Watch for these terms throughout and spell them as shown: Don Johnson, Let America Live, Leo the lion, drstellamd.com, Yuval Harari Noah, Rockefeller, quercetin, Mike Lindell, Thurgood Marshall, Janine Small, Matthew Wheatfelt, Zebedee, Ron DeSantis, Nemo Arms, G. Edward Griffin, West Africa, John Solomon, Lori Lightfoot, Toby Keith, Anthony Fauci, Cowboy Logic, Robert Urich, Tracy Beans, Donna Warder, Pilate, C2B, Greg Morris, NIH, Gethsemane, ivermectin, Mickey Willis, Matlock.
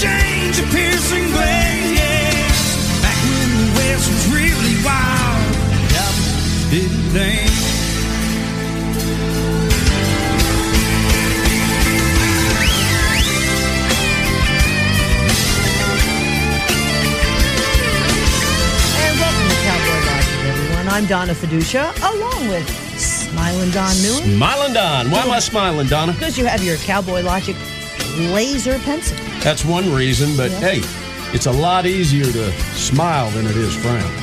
Change a piercing blaze. Back when the West was really wild, cowboys didn't dance. And welcome to Cowboy Logic, everyone. I'm Donna Fiducia, along with Smiling Don Mullen. Smiling Don. Why am I smiling, Donna? Because you have your Cowboy Logic laser pencil. That's one reason, but yeah. Hey, it's a lot easier to smile than it is frown.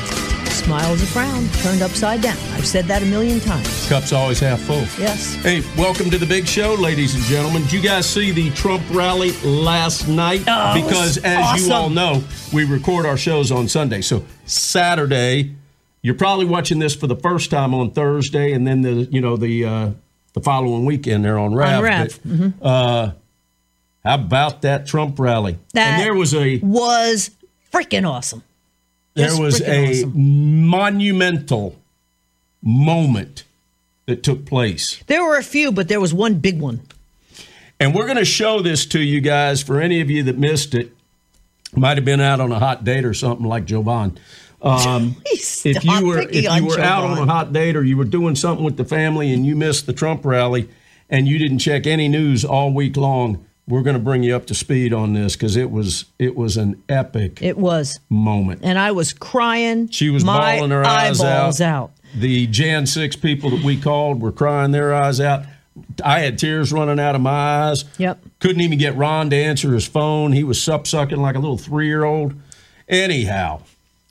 Smile's a frown, turned upside down. I've said that a million times. Cup's always half full. Yes. Hey, welcome to the big show, ladies and gentlemen. Did you guys see the Trump rally last night? Oh, because as awesome. You all know, we record our shows on Sunday. So Saturday, you're probably watching this for the first time on Thursday, and then the following weekend there on Rav. Mm-hmm. How about that Trump rally? That and there was freaking awesome. There was a monumental moment that took place. There were a few, but there was one big one. And we're going to show this to you guys for any of you that missed it. Might have been out on a hot date or something like Jovan. If you were out on a hot date or you were doing something with the family and you missed the Trump rally and you didn't check any news all week long, we're going to bring you up to speed on this because it was an epic moment. And I was crying. She was bawling her eyeballs out. The Jan 6 people that we called were crying their eyes out. I had tears running out of my eyes. Yep. Couldn't even get Ron to answer his phone. He was sup-sucking like a little 3-year-old. Anyhow,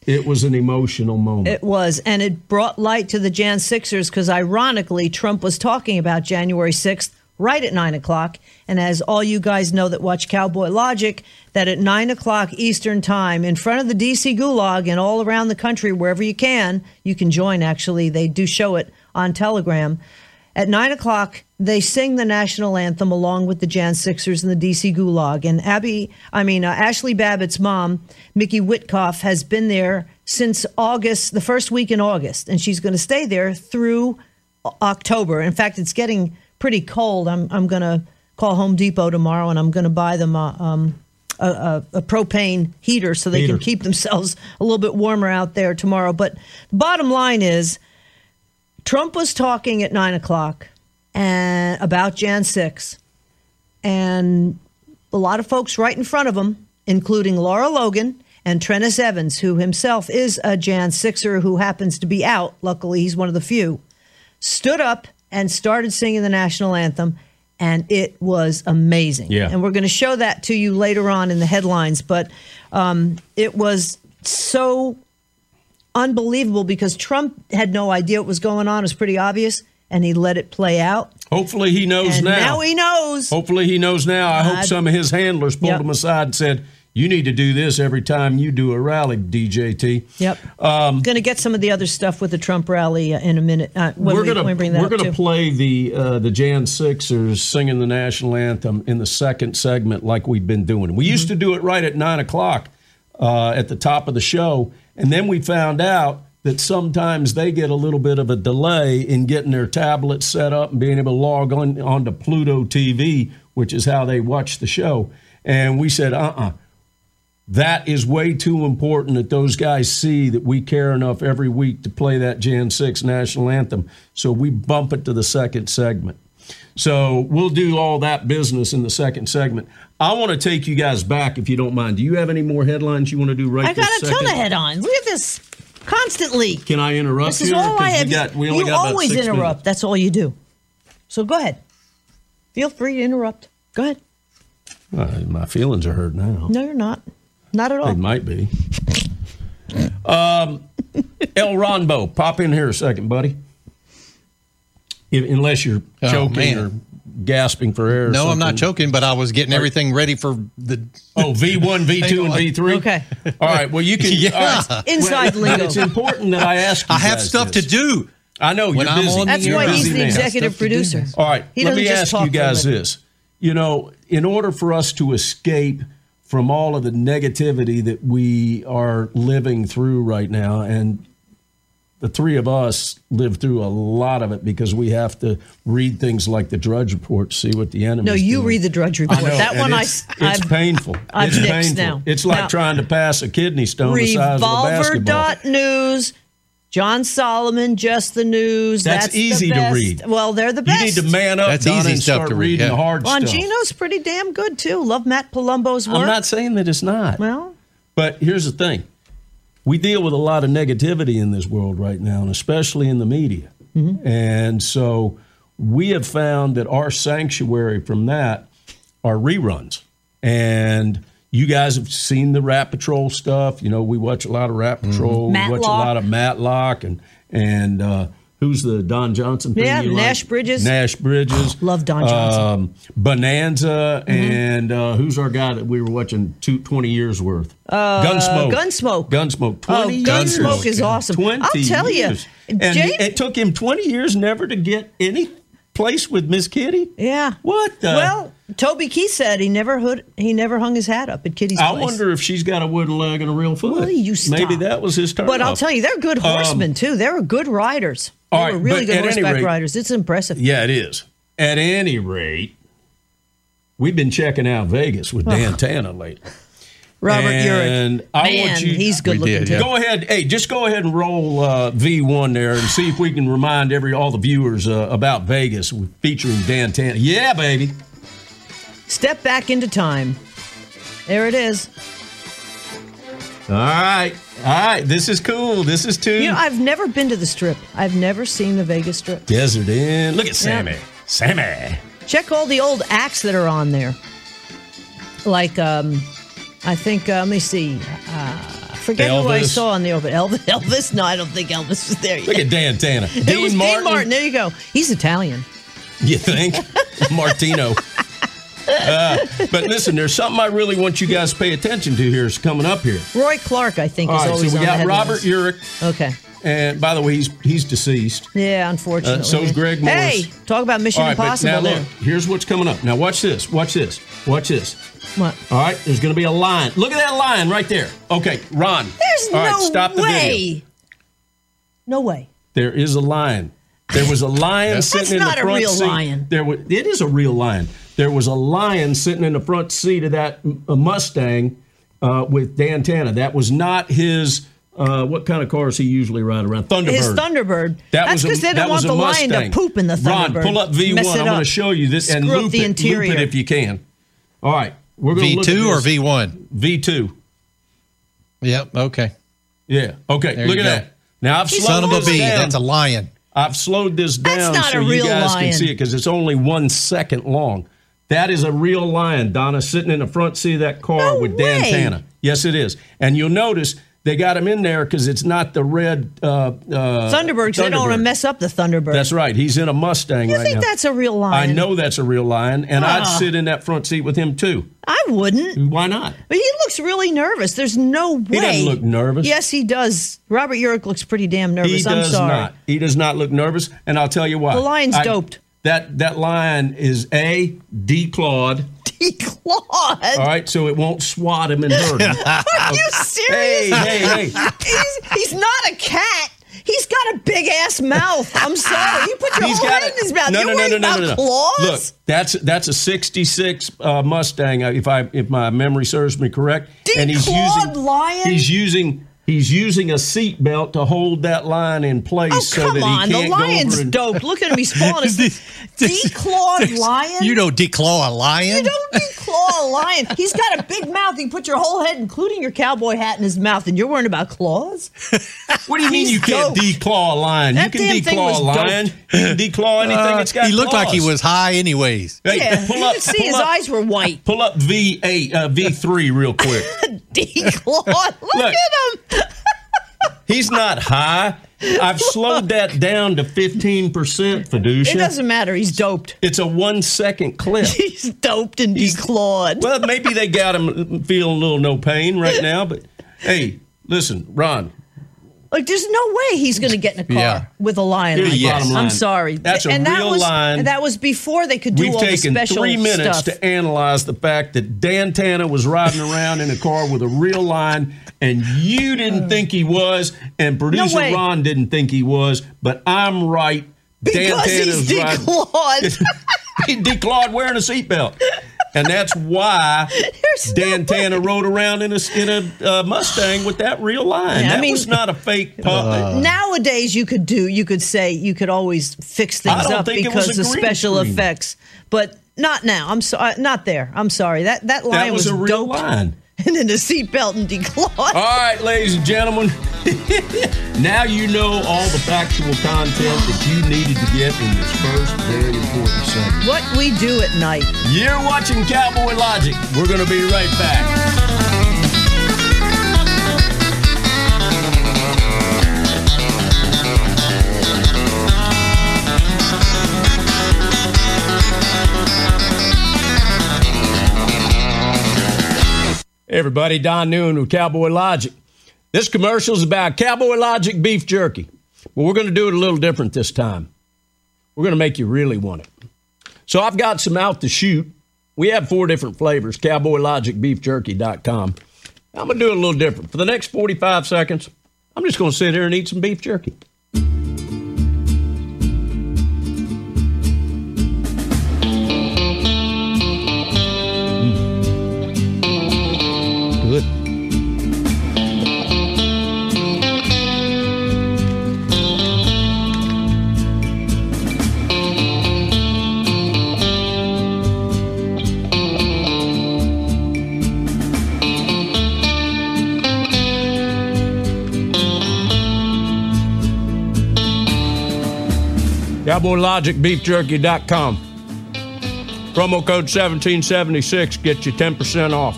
it was an emotional moment. It was, and it brought light to the Jan 6ers because ironically, Trump was talking about January 6th. Right at 9 o'clock. And as all you guys know that watch Cowboy Logic, that at 9 o'clock Eastern time, in front of the D.C. Gulag and all around the country, wherever you can join, actually. They do show it on Telegram. At 9 o'clock, they sing the national anthem along with the Jan 6ers and the D.C. Gulag. And Ashley Babbitt's mom, Mickey Witkoff, has been there since August, the first week in August. And she's going to stay there through October. In fact, it's getting pretty cold. I'm going to call Home Depot tomorrow and I'm going to buy them a propane heater so they can keep themselves a little bit warmer out there tomorrow. But the bottom line is Trump was talking at 9 o'clock and about Jan 6 and a lot of folks right in front of him, including Lara Logan and Trenis Evans, who himself is a Jan 6er who happens to be out. Luckily, he's one of the few, stood up and started singing the national anthem, and it was amazing. Yeah. And we're going to show that to you later on in the headlines, but it was so unbelievable because Trump had no idea what was going on. It was pretty obvious, and he let it play out. Hopefully he knows and now. Now he knows. Hopefully he knows now. I hope some of his handlers pulled him aside and said, you need to do this every time you do a rally, DJT. Yep. I'm going to get some of the other stuff with the Trump rally in a minute. We're going to play the Jan 6ers singing the national anthem in the second segment like we've been doing. We used to do it right at 9 o'clock at the top of the show, and then we found out that sometimes they get a little bit of a delay in getting their tablets set up and being able to log on onto Pluto TV, which is how they watch the show. And we said, that is way too important that those guys see that we care enough every week to play that Jan 6 national anthem. So we bump it to the second segment. So we'll do all that business in the second segment. I want to take you guys back, if you don't mind. Do you have any more headlines you want to do right this second? I got a ton of headlines. Look at this. Constantly. Can I interrupt this you? This is all I have. You always interrupt. Minutes. That's all you do. So go ahead. Feel free to interrupt. Go ahead. My feelings are hurt now. No, you're not. Not at all. It might be. El Ronbo, pop in here a second, buddy. Unless you're choking or gasping for air. No, I'm not choking, but I was getting everything ready for the... Oh, V1, V2, and V3? Okay. All right, well, you can... Yeah. Right. Inside lingo. It's important that I ask you I have stuff to do. I know, you're busy. That's why he's the executive producer. All right, let me ask you guys this. You know, in order for us to escape from all of the negativity that we are living through right now. And the three of us live through a lot of it because we have to read things like the Drudge Report, see what the enemy is doing. No, you read the Drudge Report. I know, that one it's painful. I've fixed now. It's like trying to pass a kidney stone the size of a basketball. Revolver.news, John Solomon, Just the News. That's easy to read. Well, they're the best. You need to man up, That's Donna, easy and start to read, reading the hard stuff. Bongino's pretty damn good, too. Love Matt Palumbo's work. I'm not saying that it's not. Well. But here's the thing. We deal with a lot of negativity in this world right now, and especially in the media. Mm-hmm. And so we have found that our sanctuary from that are reruns. And... You guys have seen the Rat Patrol stuff. You know, we watch a lot of Rat Patrol. Mm-hmm. We watch a lot of Matlock and who's the Don Johnson? Yeah, Nash Bridges. Nash Bridges. Oh, love Don Johnson. Bonanza. Mm-hmm. And who's our guy that we were watching 20 years worth? Gunsmoke. Gunsmoke. 20 years. Gunsmoke is awesome. 20 I'll tell years. You. And it took him 20 years never to get any place with Miss Kitty? Yeah. What the? Well, Toby Keith said he never hung his hat up at Kitty's place. I wonder if she's got a wooden leg and a real foot. Will you stop? Maybe that was his turn. But I'll tell you, they're good horsemen, too. They were good riders. They were really good horseback riders. It's impressive. Yeah, it is. At any rate, we've been checking out Vegas with Dan Tanna lately. Robert Urich. And he's good looking, too. Go ahead. Hey, just go ahead and roll V1 there and see if we can remind all the viewers about Vegas featuring Dan Tanna. Yeah, baby. Step back into time. There it is. All right. This is cool. This is too. You know, I've never been to the Strip. I've never seen the Vegas Strip. Desert Inn. Look at Sammy. Yeah. Sammy. Check all the old acts that are on there. Like, I think, let me see. Forget who I saw on the open. Elvis? No, I don't think Elvis was there yet. Look at Dan Tanna. Dean Martin. There you go. He's Italian. You think? Martino. But listen, there's something I really want you guys to pay attention to here is coming up here. Roy Clark, I think, is always on the headlines. All right, so we got Robert Urich. Okay. And by the way, he's deceased. Yeah, unfortunately. So's Greg Morris. Hey, talk about Mission Impossible. Now look, here's what's coming up. Now watch this. What? All right, there's going to be a lion. Look at that lion right there. Okay, Ron. There's no way. Stop the video. No way. There is a lion. There was a lion sitting in the front seat. That's not a real lion. It is a real lion. There was a lion sitting in the front seat of that Mustang with Dan Tanna. That was not his, what kind of cars he usually ride around? Thunderbird. His Thunderbird. That's because they don't want the Mustang. Lion to poop in the Thunderbird. Ron, pull up V1. I'm going to show you this and loop the interior. Loop it if you can. All right. We're going to look at this. V2 or V1? V2. Yep. Okay. Yeah. Okay. There look at that. Now, I've slowed this down. That's a lion. I've slowed this down so you guys can see it because it's only 1 second long. That is a real lion, Donna, sitting in the front seat of that car with Dan Tanna. Yes, it is. And you'll notice they got him in there because it's not the red Thunderbird. They don't want to mess up the Thunderbird. That's right. He's in a Mustang right now. You think that's a real lion? I know that's a real lion, and I'd sit in that front seat with him, too. I wouldn't. Why not? But he looks really nervous. There's no way. He doesn't look nervous. Yes, he does. Robert Urich looks pretty damn nervous. He does not look nervous, and I'll tell you why. The lion's doped. That lion is A, declawed. Declawed? All right, so it won't swat him and hurt him. Are you serious? Hey. He's not a cat. He's got a big ass mouth. I'm sorry. You put your whole hand in his mouth. No, you worried about claws? Look, that's a 66 Mustang, if my memory serves me correct. And he's using lion. He's using a seat belt to hold that lion in place so that he can't go over. Oh, come on. The lion's doped. Look at him. He's falling. Declawed lion? You don't declaw a lion. You don't declaw a lion. He's got a big mouth. He can put your whole head, including your cowboy hat, in his mouth, and you're worried about claws? What do you mean you can't declaw a lion? That you can declaw a lion. Doped. You can declaw anything that's got claws. He looked like he was high anyways. Hey, yeah, you could see his eyes were white. Pull up V3 real quick. Declawed. Look at him. He's not high. I've slowed that down to 15%, Fiducia. It doesn't matter. He's doped. It's a 1 second clip. He's doped and declawed. Well, maybe they got him feeling a little no pain right now. But, hey, listen, Ron. Like, there's no way he's going to get in a car with a lion like this. I'm sorry. That's a real lion. And that was before they could do all the special stuff. We've taken 3 minutes to analyze the fact that Dan Tanna was riding around in a car with a real lion, and you didn't think he was, and producer Ron didn't think he was, but I'm right. Because Dan Tanna was declawed. He declawed wearing a seatbelt. And that's why Dan Tanna rode around in a Mustang with that real lion. Yeah, that was not a fake puppet. Nowadays, you could always fix things up because of special effects, but not now. Not there. I'm sorry. That lion that was a real lion. And in a seatbelt and declawed. All right, ladies and gentlemen. Now you know all the factual content that you needed to get in this first very important segment. What we do at night. You're watching Cowboy Logic. We're going to be right back. Hey everybody, Don Noon with Cowboy Logic. This commercial is about Cowboy Logic beef jerky. But we're going to do it a little different this time. We're going to make you really want it. So I've got some out the chute. We have 4 different flavors, cowboylogicbeefjerky.com. I'm going to do it a little different. For the next 45 seconds, I'm just going to sit here and eat some beef jerky. CowboyLogicBeefJerky.com. Promo code 1776 gets you 10% off.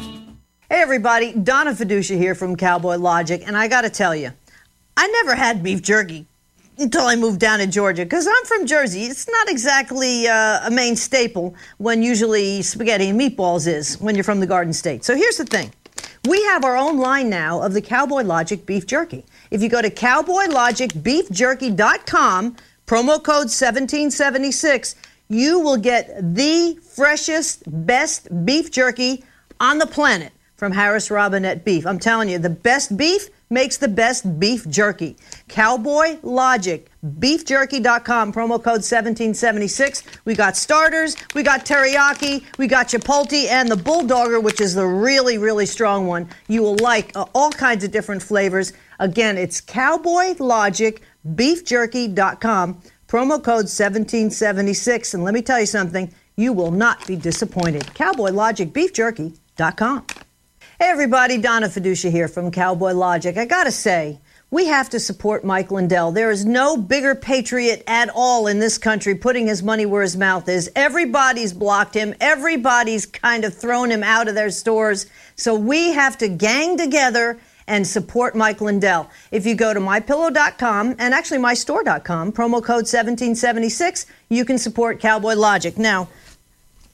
Hey, everybody. Donna Fiducia here from Cowboy Logic. And I got to tell you, I never had beef jerky until I moved down to Georgia because I'm from Jersey. It's not exactly a main staple when usually spaghetti and meatballs is when you're from the Garden State. So here's the thing. We have our own line now of the Cowboy Logic Beef Jerky. If you go to CowboyLogicBeefJerky.com, promo code 1776, you will get the freshest, best beef jerky on the planet from Harris Robinette Beef. I'm telling you, the best beef makes the best beef jerky. Cowboy Logic, beefjerky.com, promo code 1776. We got starters, we got teriyaki, we got chipotle, and the bulldogger, which is the really, really strong one. You will like all kinds of different flavors. Again, it's Cowboy Logic, beefjerky.com, promo code 1776. And let me tell you something, you will not be disappointed. CowboyLogicBeefJerky.com. Hey, everybody, Donna Fiducia here from Cowboy Logic. I got to say, we have to support Mike Lindell. There is no bigger patriot at all in this country putting his money where his mouth is. Everybody's blocked him. Everybody's kind of thrown him out of their stores. So we have to gang together and support Mike Lindell. If you go to mypillow.com and actually mystore.com, promo code 1776, you can support Cowboy Logic. Now,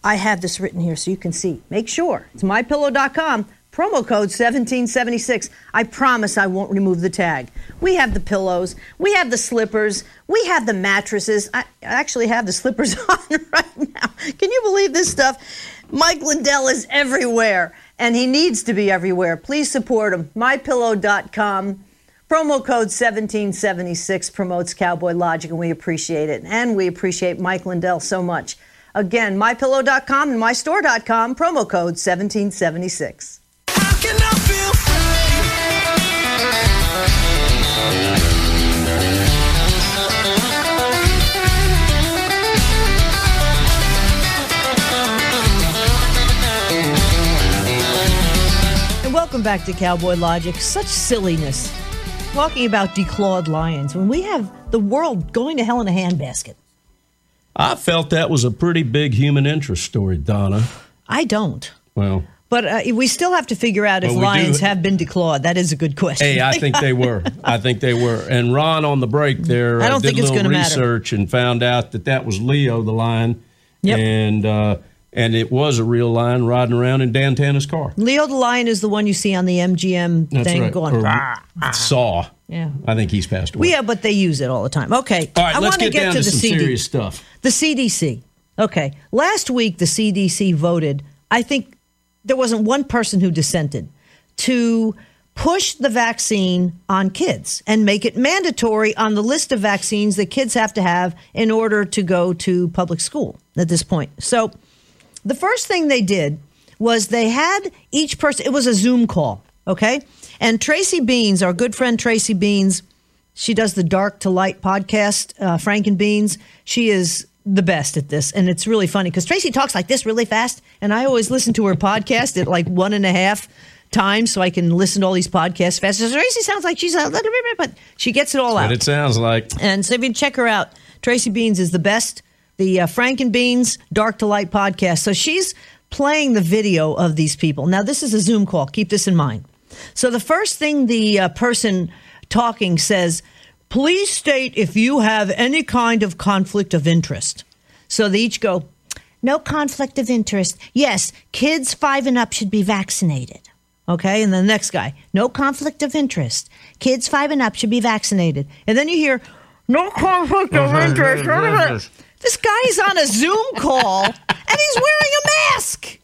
I have this written here so you can see. Make sure it's mypillow.com, promo code 1776. I promise I won't remove the tag. We have the pillows. We have the slippers. We have the mattresses. I actually have the slippers on right now. Can you believe this stuff? Mike Lindell is everywhere. And he needs to be everywhere. Please support him. MyPillow.com, Promo code 1776 promotes Cowboy Logic, and we appreciate it. And we appreciate Mike Lindell so much. Again, mypillow.com and mystore.com, promo code 1776. And welcome back to Cowboy Logic. Such silliness. Talking about declawed lions when we have the world going to hell in a handbasket. I felt that was a pretty big human interest story, Donna. I don't. Well. But we still have to figure out if lions have been declawed. That is a good question. Hey, I think they were. I think they were. And Ron on the break there did a little research and found out that that was Leo the lion. Yep. And it was a real lion riding around in Dan Tanna's car. Leo the lion is the one you see on the MGM thing going. Saw. Yeah. I think he's passed away. Yeah, but they use it all the time. Okay. All right, I want to get to the serious stuff. The CDC. Okay. Last week, the CDC voted, I think there wasn't one person who dissented, to push the vaccine on kids and make it mandatory on the list of vaccines that kids have to have in order to go to public school at this point. So the first thing they did was they had each person, it was a Zoom call, okay? And Tracy Beans, our good friend Tracy Beans, she does the Dark to Light podcast, Frank and Beans. She is the best at this, and it's really funny because Tracy talks like this really fast, and I always listen to her podcast at like 1.5 times so I can listen to all these podcasts fast. So Tracy sounds like she's like, but she gets it all out. But it sounds like. And so if you check her out, Tracy Beans is the best. The Frank and Beans Dark to Light podcast. So she's playing the video of these people. Now, this is a Zoom call. Keep this in mind. So the first thing the person talking says, please state if you have any kind of conflict of interest. So they each go, no conflict of interest. Yes, kids 5 and up should be vaccinated. Okay, and the next guy, no conflict of interest. Kids 5 and up should be vaccinated. And then you hear, no conflict of interest. This guy's on a Zoom call, and he's wearing a mask.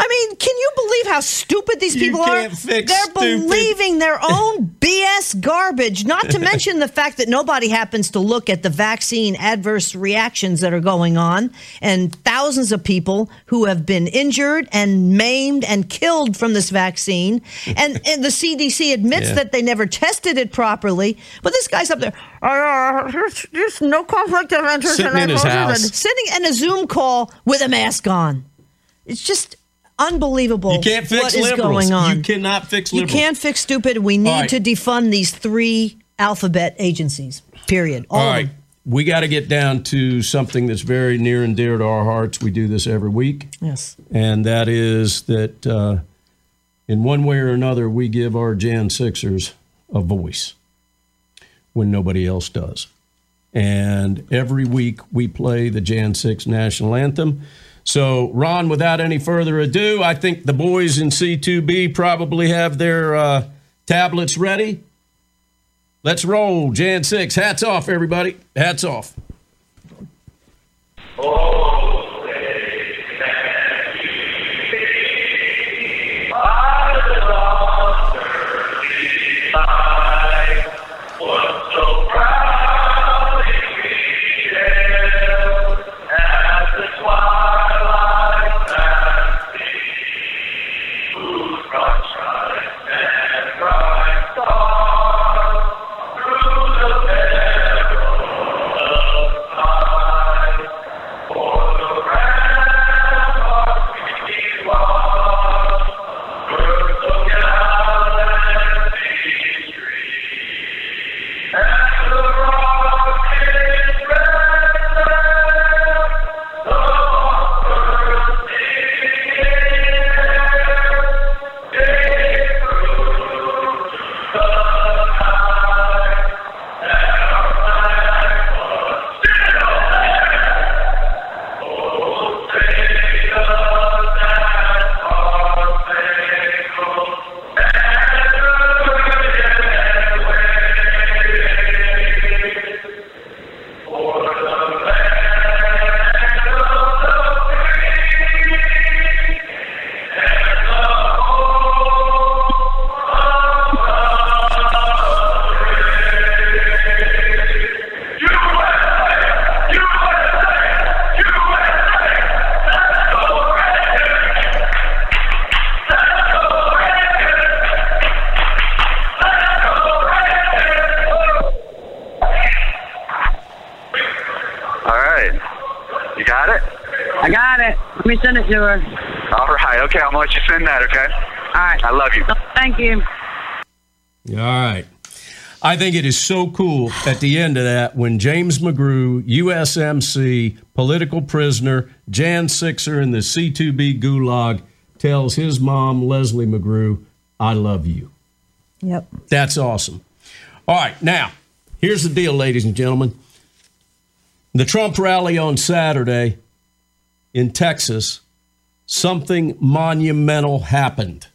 I mean, can you believe how stupid these people are? They're believing their own BS garbage, not to mention the fact that nobody happens to look at the vaccine adverse reactions that are going on, and thousands of people who have been injured and maimed and killed from this vaccine. And the CDC admits that they never tested it properly. But this guy's up there, there's no conflict of interest. Sitting in his house. Sitting in a Zoom call with a mask on. It's just unbelievable. You can't fix what liberals. Is going on. You cannot fix liberals. You can't fix stupid. We need to defund these 3 alphabet agencies, period. All right. We got to get down to something that's very near and dear to our hearts. We do this every week. Yes. And that is that in one way or another, we give our Jan 6ers a voice when nobody else does. And every week we play the Jan 6 national anthem. So, Ron, without any further ado, I think the boys in C2B probably have their tablets ready. Let's roll, Jan 6. Hats off, everybody. Hats off. Oh. Let me send it to her. All right. Okay, I'm going to let you send that, okay? All right. I love you. Thank you. All right. I think it is so cool at the end of that when James McGrew, USMC, political prisoner, Jan 6er in the C2B Gulag, tells his mom, Leslie McGrew, I love you. Yep. That's awesome. All right. Now, here's the deal, ladies and gentlemen. The Trump rally on Saturday in Texas, something monumental happened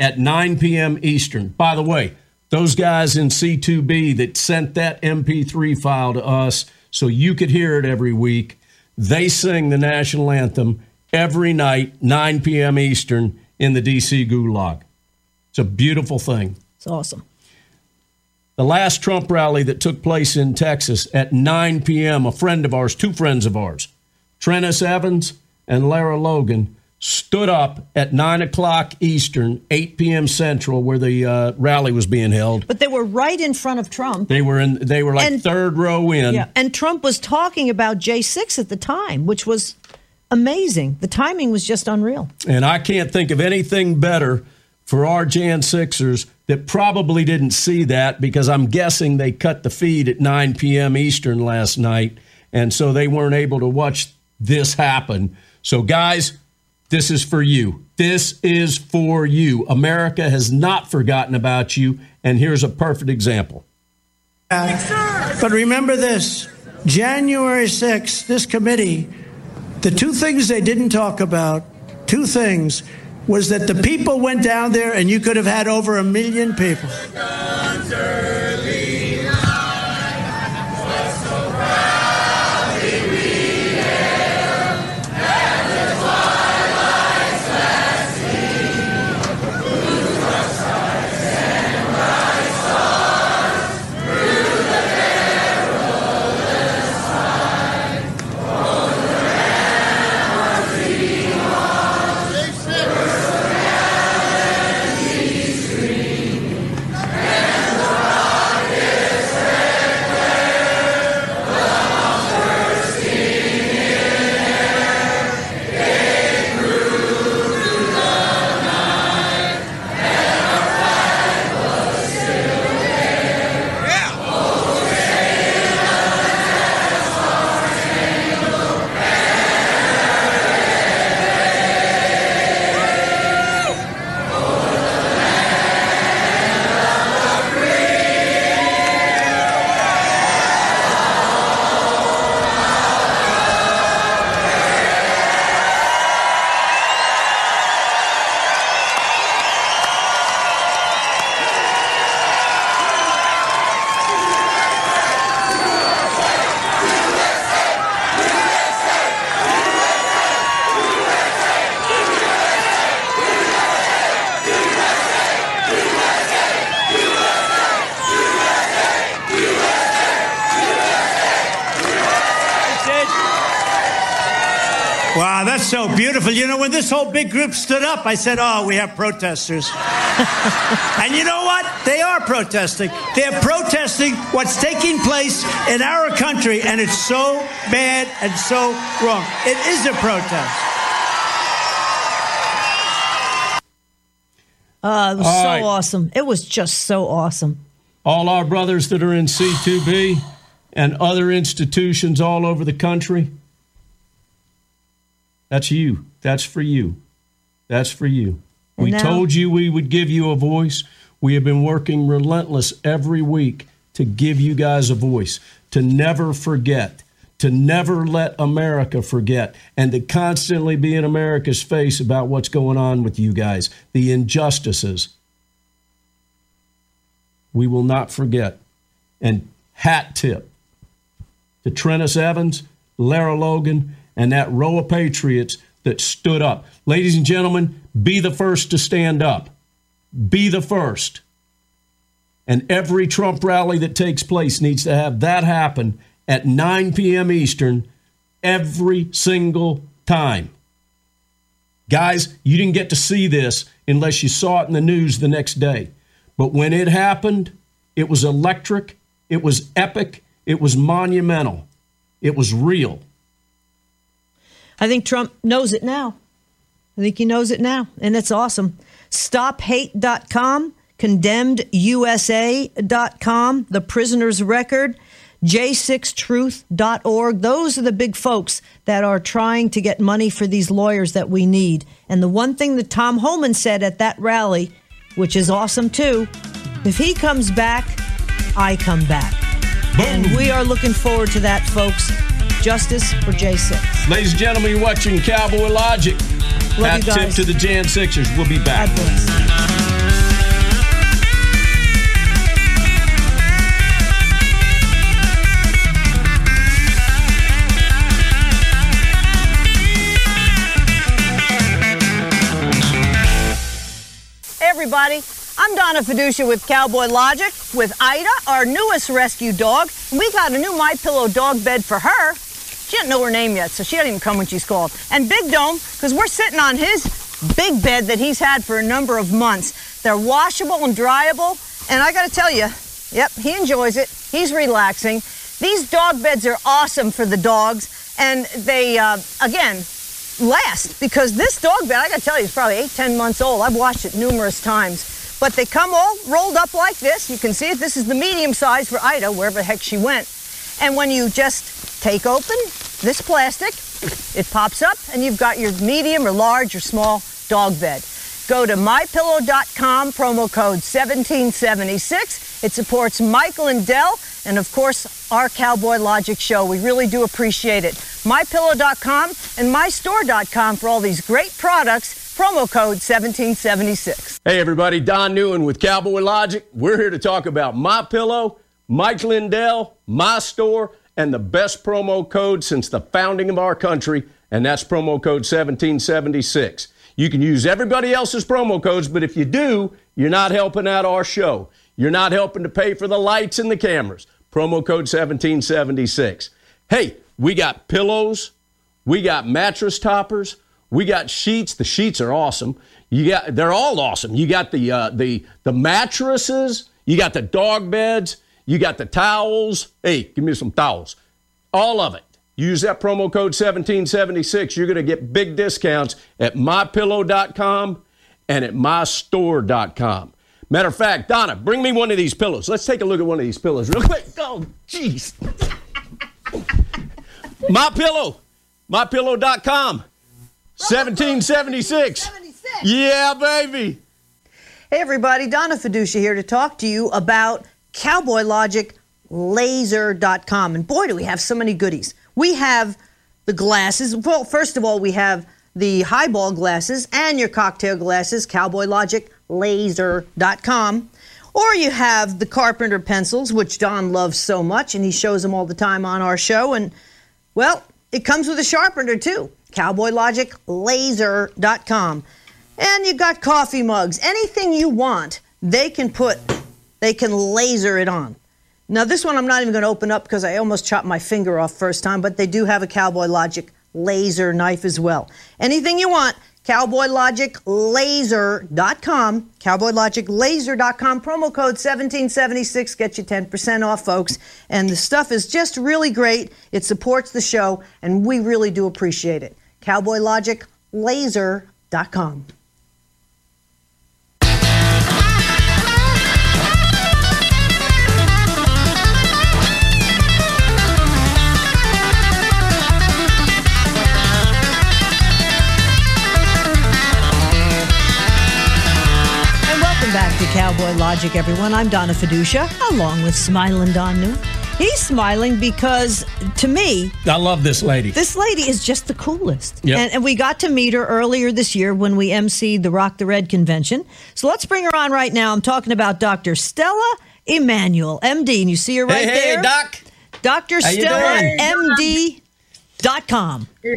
at 9 p.m. Eastern. By the way, those guys in C2B that sent that MP3 file to us so you could hear it every week, they sing the national anthem every night, 9 p.m. Eastern, in the D.C. Gulag. It's a beautiful thing. It's awesome. The last Trump rally that took place in Texas at 9 p.m., a friend of ours, two friends of ours, Trenis Evans and Lara Logan, stood up at 9 o'clock Eastern, 8 p.m. Central, where the rally was being held. But they were right in front of Trump. They were like third row in. Yeah, and Trump was talking about J6 at the time, which was amazing. The timing was just unreal. And I can't think of anything better for our Jan 6ers that probably didn't see that, because I'm guessing they cut the feed at 9 p.m. Eastern last night, and so they weren't able to watch this happen. So, guys, this is for you. This is for you. America has not forgotten about you, and here's a perfect example. But remember this, January 6th, this committee, the two things they didn't talk about, two things, was that the people went down there and you could have had over 1 million people. So beautiful. You know, when this whole big group stood up, I said, oh, we have protesters. And you know what? They are protesting. They're protesting what's taking place in our country, and it's so bad and so wrong. It is a protest. It was all so right. Awesome. It was just so awesome. All our brothers that are in C2B and other institutions all over the country, that's you. That's for you. That's for you. We told you we would give you a voice. We have been working relentless every week to give you guys a voice, to never forget, to never let America forget, and to constantly be in America's face about what's going on with you guys, the injustices. We will not forget. And hat tip to Trenis Evans, Lara Logan, and that row of patriots that stood up. Ladies and gentlemen, be the first to stand up. Be the first. And every Trump rally that takes place needs to have that happen at 9 p.m. Eastern every single time. Guys, you didn't get to see this unless you saw it in the news the next day. But when it happened, it was electric, it was epic, it was monumental, it was real. I think Trump knows it now. I think he knows it now, and it's awesome. StopHate.com, CondemnedUSA.com, The Prisoner's Record, J6Truth.org. Those are the big folks that are trying to get money for these lawyers that we need. And the one thing that Tom Homan said at that rally, which is awesome too, if he comes back, I come back. Boom. And we are looking forward to that, folks. Justice for J6. Ladies and gentlemen, you're watching Cowboy Logic. Love you guys. Tip to the Jan 6ers. We'll be back. God bless. Everybody, I'm Donna Fiducia with Cowboy Logic with Ida, our newest rescue dog. We got a new My Pillow dog bed for her. She didn't know her name yet, so she didn't even come when she's called. And Big Dome, because we're sitting on his big bed that he's had for a number of months. They're washable and dryable, and I got to tell you, yep, he enjoys it. He's relaxing. These dog beds are awesome for the dogs, and they, again, last, because this dog bed, I gotta tell you, is probably 8-10 months old. I've watched it numerous times, but they come all rolled up like this. You can see it. This is the medium size for Ida, wherever the heck she went. And when you just take open this plastic, it pops up and you've got your medium or large or small dog bed. Go to mypillow.com, promo code 1776. It supports Michael and Dell, and of course, our Cowboy Logic show. We really do appreciate it. MyPillow.com and MyStore.com for all these great products. Promo code 1776. Hey everybody, Don Newman with Cowboy Logic. We're here to talk about My Pillow, Mike Lindell, My Store, and the best promo code since the founding of our country, and that's promo code 1776. You can use everybody else's promo codes, but if you do, you're not helping out our show. You're not helping to pay for the lights and the cameras. Promo code 1776. Hey, we got pillows. We got mattress toppers. We got sheets. The sheets are awesome. They're all awesome. You got the mattresses. You got the dog beds. You got the towels. Hey, give me some towels. All of it. Use that promo code 1776. You're going to get big discounts at mypillow.com and at mystore.com. Matter of fact, Donna, bring me one of these pillows. Let's take a look at one of these pillows real quick. Oh, jeez. My Pillow, mypillow.com, 1776. Yeah, baby. Hey, everybody. Donna Fiducia here to talk to you about Cowboy Logic Laser.com. And boy, do we have so many goodies. We have the glasses. Well, first of all, we have the highball glasses and your cocktail glasses, Cowboy Logic Laser.com, or you have the Carpenter pencils, which Don loves so much, and he shows them all the time on our show. And, well, it comes with a sharpener, too, CowboyLogicLaser.com. And you got coffee mugs. Anything you want, they can laser it on. Now, this one I'm not even going to open up because I almost chopped my finger off first time, but they do have a Cowboy Logic laser knife as well. Anything you want, CowboyLogicLaser.com, CowboyLogicLaser.com, promo code 1776, get you 10% off, folks. And the stuff is just really great. It supports the show, and we really do appreciate it. CowboyLogicLaser.com. Back to Cowboy Logic, everyone. I'm Donna Fiducia, along with Smiling Don Newman. He's smiling because, to me... I love this lady. This lady is just the coolest. Yep. And we got to meet her earlier this year when we emceed the Rock the Red convention. So let's bring her on right now. I'm talking about Dr. Stella Emanuel, MD. And you see her right there? Hey, Doc. DrStellaMD.com.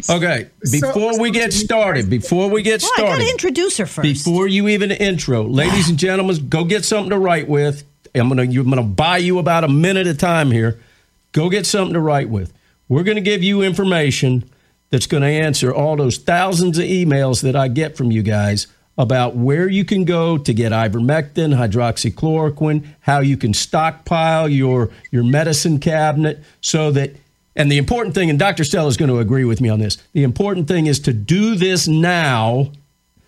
Okay, before we get started. I got to introduce her first. Before you even intro, ladies and gentlemen, go get something to write with. I'm gonna buy you about a minute of time here. Go get something to write with. We're gonna give you information that's gonna answer all those thousands of emails that I get from you guys about where you can go to get ivermectin, hydroxychloroquine, how you can stockpile your medicine cabinet so that And the important thing, and Dr. Stella is going to agree with me on this, the important thing is to do this now,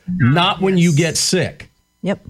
not when you get sick. Yep.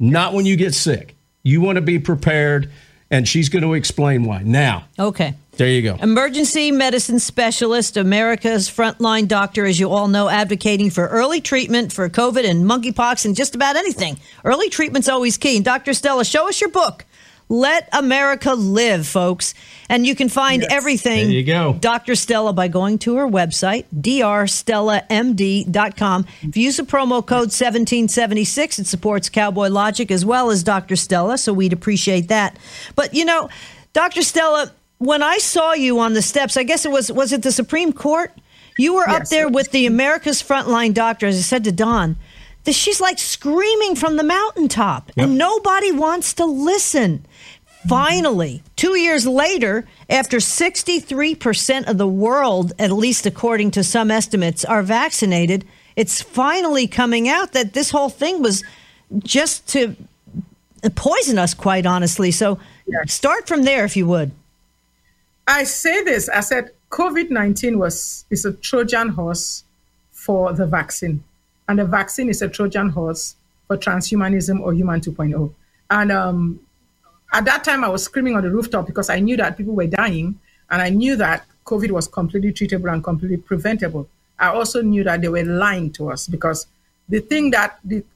Not when you get sick. You want to be prepared, and she's going to explain why. Now. Okay. There you go. Emergency medicine specialist, America's frontline doctor, as you all know, advocating for early treatment for COVID and monkeypox and just about anything. Early treatment's always key. And Dr. Stella, show us your book, Let America Live, folks. And you can find everything, there you go, Dr. Stella, by going to her website, drstellamd.com. If you use the promo code 1776, it supports Cowboy Logic as well as Dr. Stella, so we'd appreciate that. But, you know, Dr. Stella, when I saw you on the steps, I guess it was it the Supreme Court? You were up there with the America's Frontline Doctor, as I said to Don, that she's like screaming from the mountaintop, and nobody wants to listen. Finally, 2 years later, after 63% of the world, at least according to some estimates, are vaccinated, it's finally coming out that this whole thing was just to poison us, quite honestly. So start from there, if you would. I say this, I said COVID-19 is a Trojan horse for the vaccine. And the vaccine is a Trojan horse for transhumanism or human 2.0. And at that time, I was screaming on the rooftop because I knew that people were dying. And I knew that COVID was completely treatable and completely preventable. I also knew that they were lying to us because the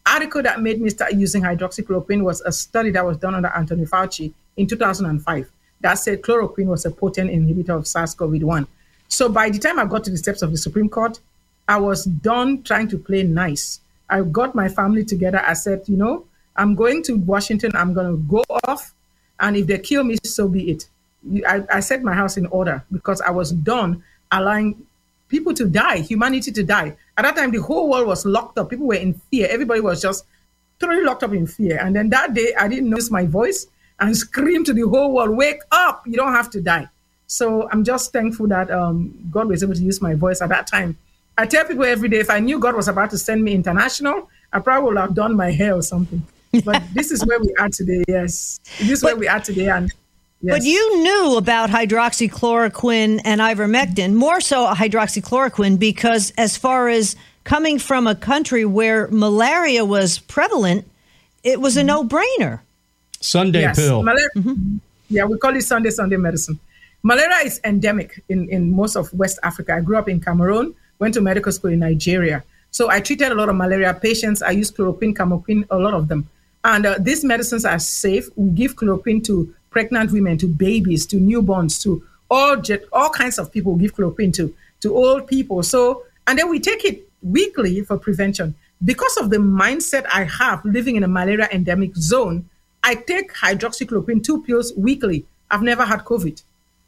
article that made me start using hydroxychloroquine was a study that was done under Anthony Fauci in 2005. That said chloroquine was a potent inhibitor of SARS-CoV-1. So by the time I got to the steps of the Supreme Court, I was done trying to play nice. I got my family together. I said, you know, I'm going to Washington. I'm going to go off. And if they kill me, so be it. I set my house in order because I was done allowing people to die, humanity to die. At that time, the whole world was locked up. People were in fear. Everybody was just totally locked up in fear. And then that day, I didn't notice my voice and scream to the whole world, wake up, you don't have to die. So I'm just thankful that God was able to use my voice at that time. I tell people every day, if I knew God was about to send me international, I probably would have done my hair or something. But this is where we are today, yes. This is where we are today. And yes. But you knew about hydroxychloroquine and ivermectin, more so hydroxychloroquine, because as far as coming from a country where malaria was prevalent, it was a no-brainer. Sunday pill. Yeah, we call it Sunday medicine. Malaria is endemic in most of West Africa. I grew up in Cameroon, went to medical school in Nigeria. So I treated a lot of malaria patients. I used chloroquine, camoquine, a lot of them. And these medicines are safe. We give chloroquine to pregnant women, to babies, to newborns, to all kinds of people. We give chloroquine to old people. So, and then we take it weekly for prevention. Because of the mindset I have living in a malaria endemic zone, I take hydroxychloroquine, 2 pills weekly. I've never had COVID.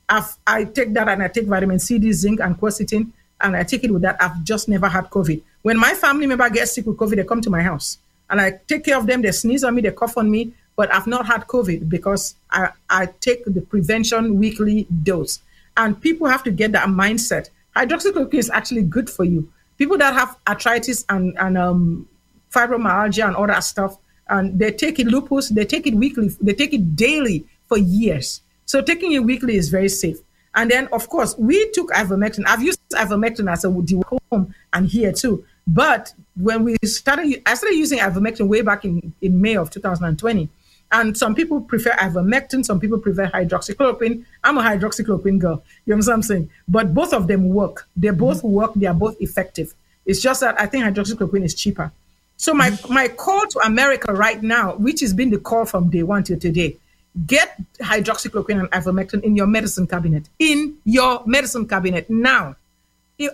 I take that and I take vitamin C, D, zinc, and quercetin, and I take it with that. I've just never had COVID. When my family member gets sick with COVID, they come to my house, and I take care of them. They sneeze on me, they cough on me, but I've not had COVID because I take the prevention weekly dose. And people have to get that mindset. Hydroxychloroquine is actually good for you. People that have arthritis and fibromyalgia and all that stuff, and they take it lupus, they take it weekly, they take it daily for years. So taking it weekly is very safe. And then, of course, we took ivermectin. I've used ivermectin as a home and here too. But when I started using ivermectin way back in May of 2020. And some people prefer ivermectin, some people prefer hydroxychloroquine. I'm a hydroxychloroquine girl, you know what I'm saying? But both of them work. They both work, they are both effective. It's just that I think hydroxychloroquine is cheaper. So my call to America right now, which has been the call from day one till today, get hydroxychloroquine and ivermectin in your medicine cabinet. In your medicine cabinet now.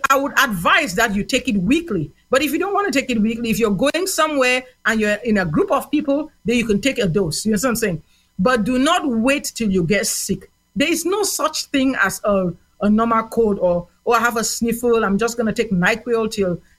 I would advise that you take it weekly. But if you don't want to take it weekly, if you're going somewhere and you're in a group of people, then you can take a dose. You know what I'm saying? But do not wait till you get sick. There is no such thing as a normal cold or I have a sniffle. I'm just going to take NyQuil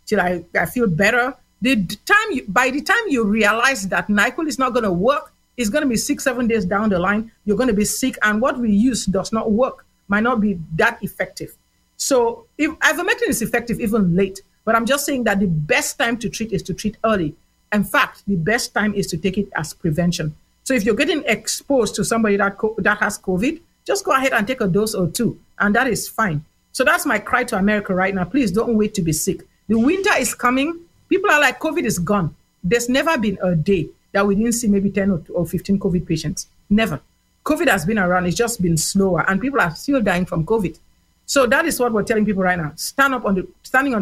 till I feel better. By the time you realize that NyQuil is not going to work, it's going to be 6-7 days down the line. You're going to be sick, and what we use does not work, might not be that effective. So if ivermectin is effective even late, but I'm just saying that the best time to treat is to treat early. In fact, the best time is to take it as prevention. So if you're getting exposed to somebody that has COVID, just go ahead and take a dose or two. and that is fine. So that's my cry to America right now. Please don't wait to be sick. The winter is coming. People are like, COVID is gone. There's never been a day that we didn't see maybe 10 or 15 COVID patients. Never. COVID has been around. It's just been slower, and people are still dying from COVID. So that is what we're telling people right now. Standing on the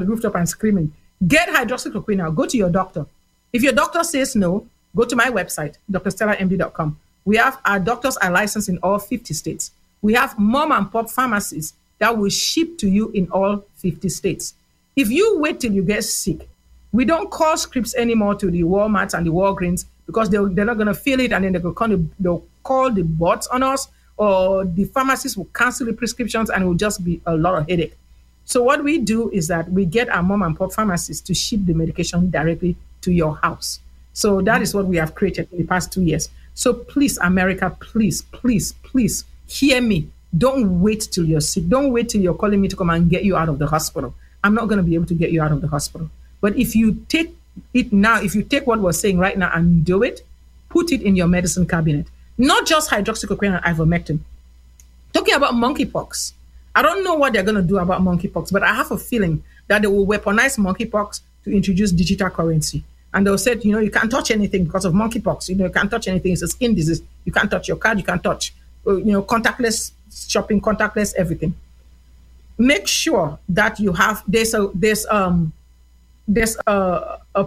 rooftop and screaming, get hydroxychloroquine now. Go to your doctor. If your doctor says no, go to my website, drstellamd.com. We have, our doctors are licensed in all 50 states. We have mom and pop pharmacies that will ship to you in all 50 states. If you wait till you get sick, we don't call scripts anymore to the Walmarts and the Walgreens, because they're not going to fill it, and then they'll call the bots on us, or the pharmacists will cancel the prescriptions, and it will just be a lot of headache. So what we do is that we get our mom and pop pharmacists to ship the medication directly to your house. So that is what we have created in the past 2 years. So please, America, please, please, please hear me. Don't wait till you're sick. Don't wait till you're calling me to come and get you out of the hospital. I'm not going to be able to get you out of the hospital. But if you take it now, if you take what we're saying right now and do it, put it in your medicine cabinet. Not just hydroxychloroquine and ivermectin. Talking about monkeypox. I don't know what they're going to do about monkeypox, but I have a feeling that they will weaponize monkeypox to introduce digital currency. And they'll say, you can't touch anything because of monkeypox. You can't touch anything. It's a skin disease. You can't touch your card. You can't touch, contactless shopping, contactless everything. Make sure that you have, there's a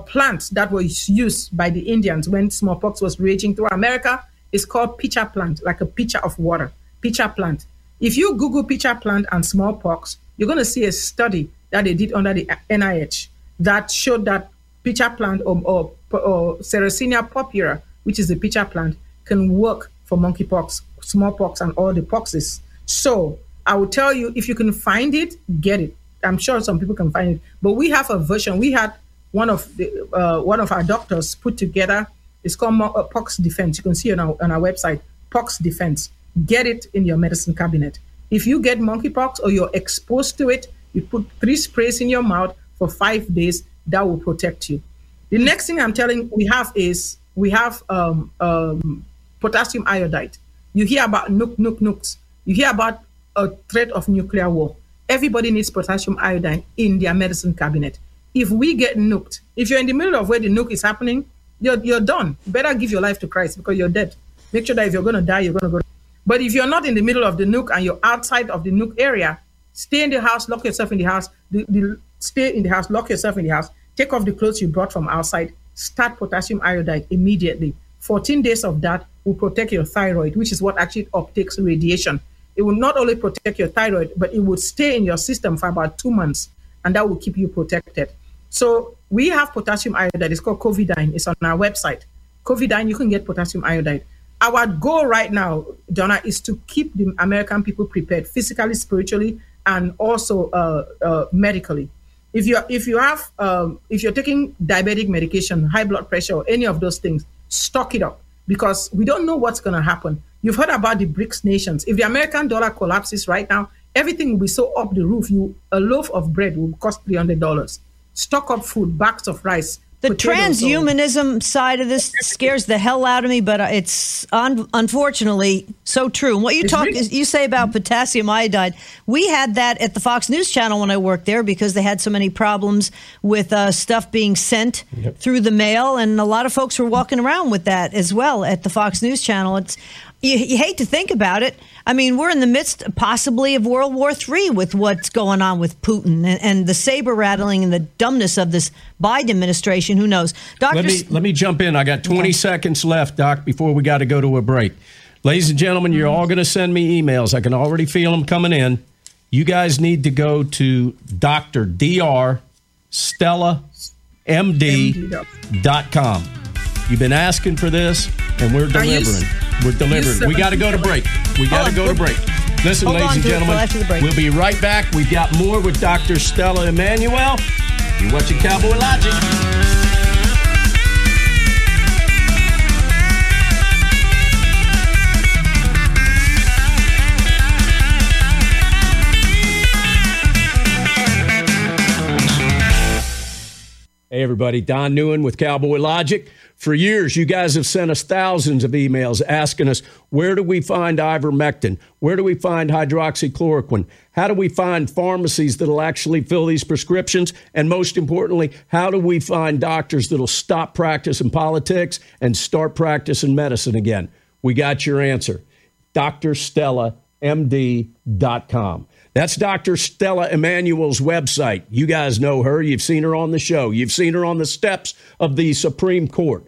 plant that was used by the Indians when smallpox was raging through America. It's called pitcher plant, like a pitcher of water, pitcher plant. If you Google pitcher plant and smallpox, you're going to see a study that they did under the NIH that showed that pitcher plant or Serracenia purpura, which is the pitcher plant, can work for monkeypox, smallpox, and all the poxes. So I will tell you, if you can find it, get it. I'm sure some people can find it, but we have a version. We had one of our doctors put together. It's called Pox Defense. You can see on our website, Pox Defense. Get it in your medicine cabinet. If you get monkeypox or you're exposed to it, you put 3 sprays in your mouth for 5 days. That will protect you. The next thing I'm telling we have potassium iodide. You hear about nukes. You hear about a threat of nuclear war. Everybody needs potassium iodine in their medicine cabinet. If we get nuked, if you're in the middle of where the nuke is happening, you're done. You better give your life to Christ because you're dead. Make sure that if you're going to die, you're going to go. But if you're not in the middle of the nuke and you're outside of the nuke area, stay in the house, lock yourself in the house. Stay in the house, lock yourself in the house. Take off the clothes you brought from outside. Start potassium iodide immediately. 14 days of that will protect your thyroid, which is what actually uptakes radiation. It will not only protect your thyroid, but it will stay in your system for about 2 months, and that will keep you protected. So we have potassium iodide. It's called Covidine. It's on our website. Covidine, you can get potassium iodide. Our goal right now, Donna, is to keep the American people prepared physically, spiritually, and also medically. If you're taking diabetic medication, high blood pressure, or any of those things, stock it up because we don't know what's going to happen. You've heard about the BRICS nations. If the American dollar collapses right now, everything will be so up the roof. A loaf of bread will cost $300. Stock up food, bags of rice. The transhumanism side of this scares the hell out of me, but it's unfortunately so true. And what you say about potassium iodide, we had that at the Fox News Channel when I worked there because they had so many problems with stuff being sent through the mail, and a lot of folks were walking around with that as well at the Fox News Channel. You hate to think about it. I mean, we're in the midst possibly of World War III with what's going on with Putin and the saber rattling and the dumbness of this Biden administration. Who knows? Let me jump in. I got 20 seconds left, Doc, before we got to go to a break. Ladies and gentlemen, you're all going to send me emails. I can already feel them coming in. You guys need to go to Dr. StellaMD.com. You've been asking for this, and we're delivering. We're delivering. We got to go to break. Listen, ladies and gentlemen, we'll be right back. We've got more with Dr. Stella Emanuel. You're watching Cowboy Logic. Hey, everybody. Don Newman with Cowboy Logic. For years, you guys have sent us thousands of emails asking us, where do we find ivermectin? Where do we find hydroxychloroquine? How do we find pharmacies that will actually fill these prescriptions? And most importantly, how do we find doctors that will stop practicing politics and start practicing medicine again? We got your answer. drstellamd.com. That's Dr. Stella Emanuel's website. You guys know her. You've seen her on the show. You've seen her on the steps of the Supreme Court.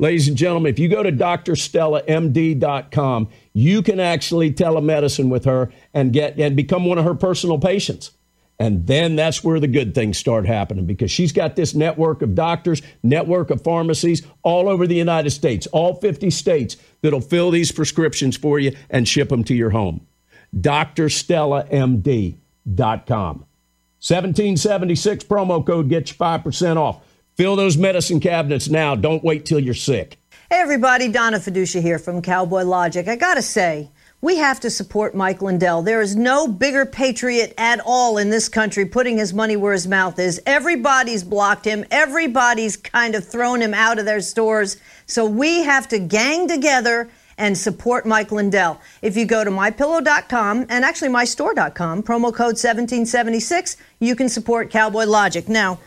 Ladies and gentlemen, if you go to drstellamd.com, you can actually telemedicine with her and become one of her personal patients. And then that's where the good things start happening, because she's got this network of doctors, network of pharmacies all over the United States, all 50 states that'll fill these prescriptions for you and ship them to your home. drstellamd.com. 1776 promo code gets you 5% off. Fill those medicine cabinets now. Don't wait till you're sick. Hey, everybody. Donna Fiducia here from Cowboy Logic. I got to say, we have to support Mike Lindell. There is no bigger patriot at all in this country putting his money where his mouth is. Everybody's blocked him. Everybody's kind of thrown him out of their stores. So we have to gang together and support Mike Lindell. If you go to mypillow.com and actually mystore.com, promo code 1776, you can support Cowboy Logic. Now,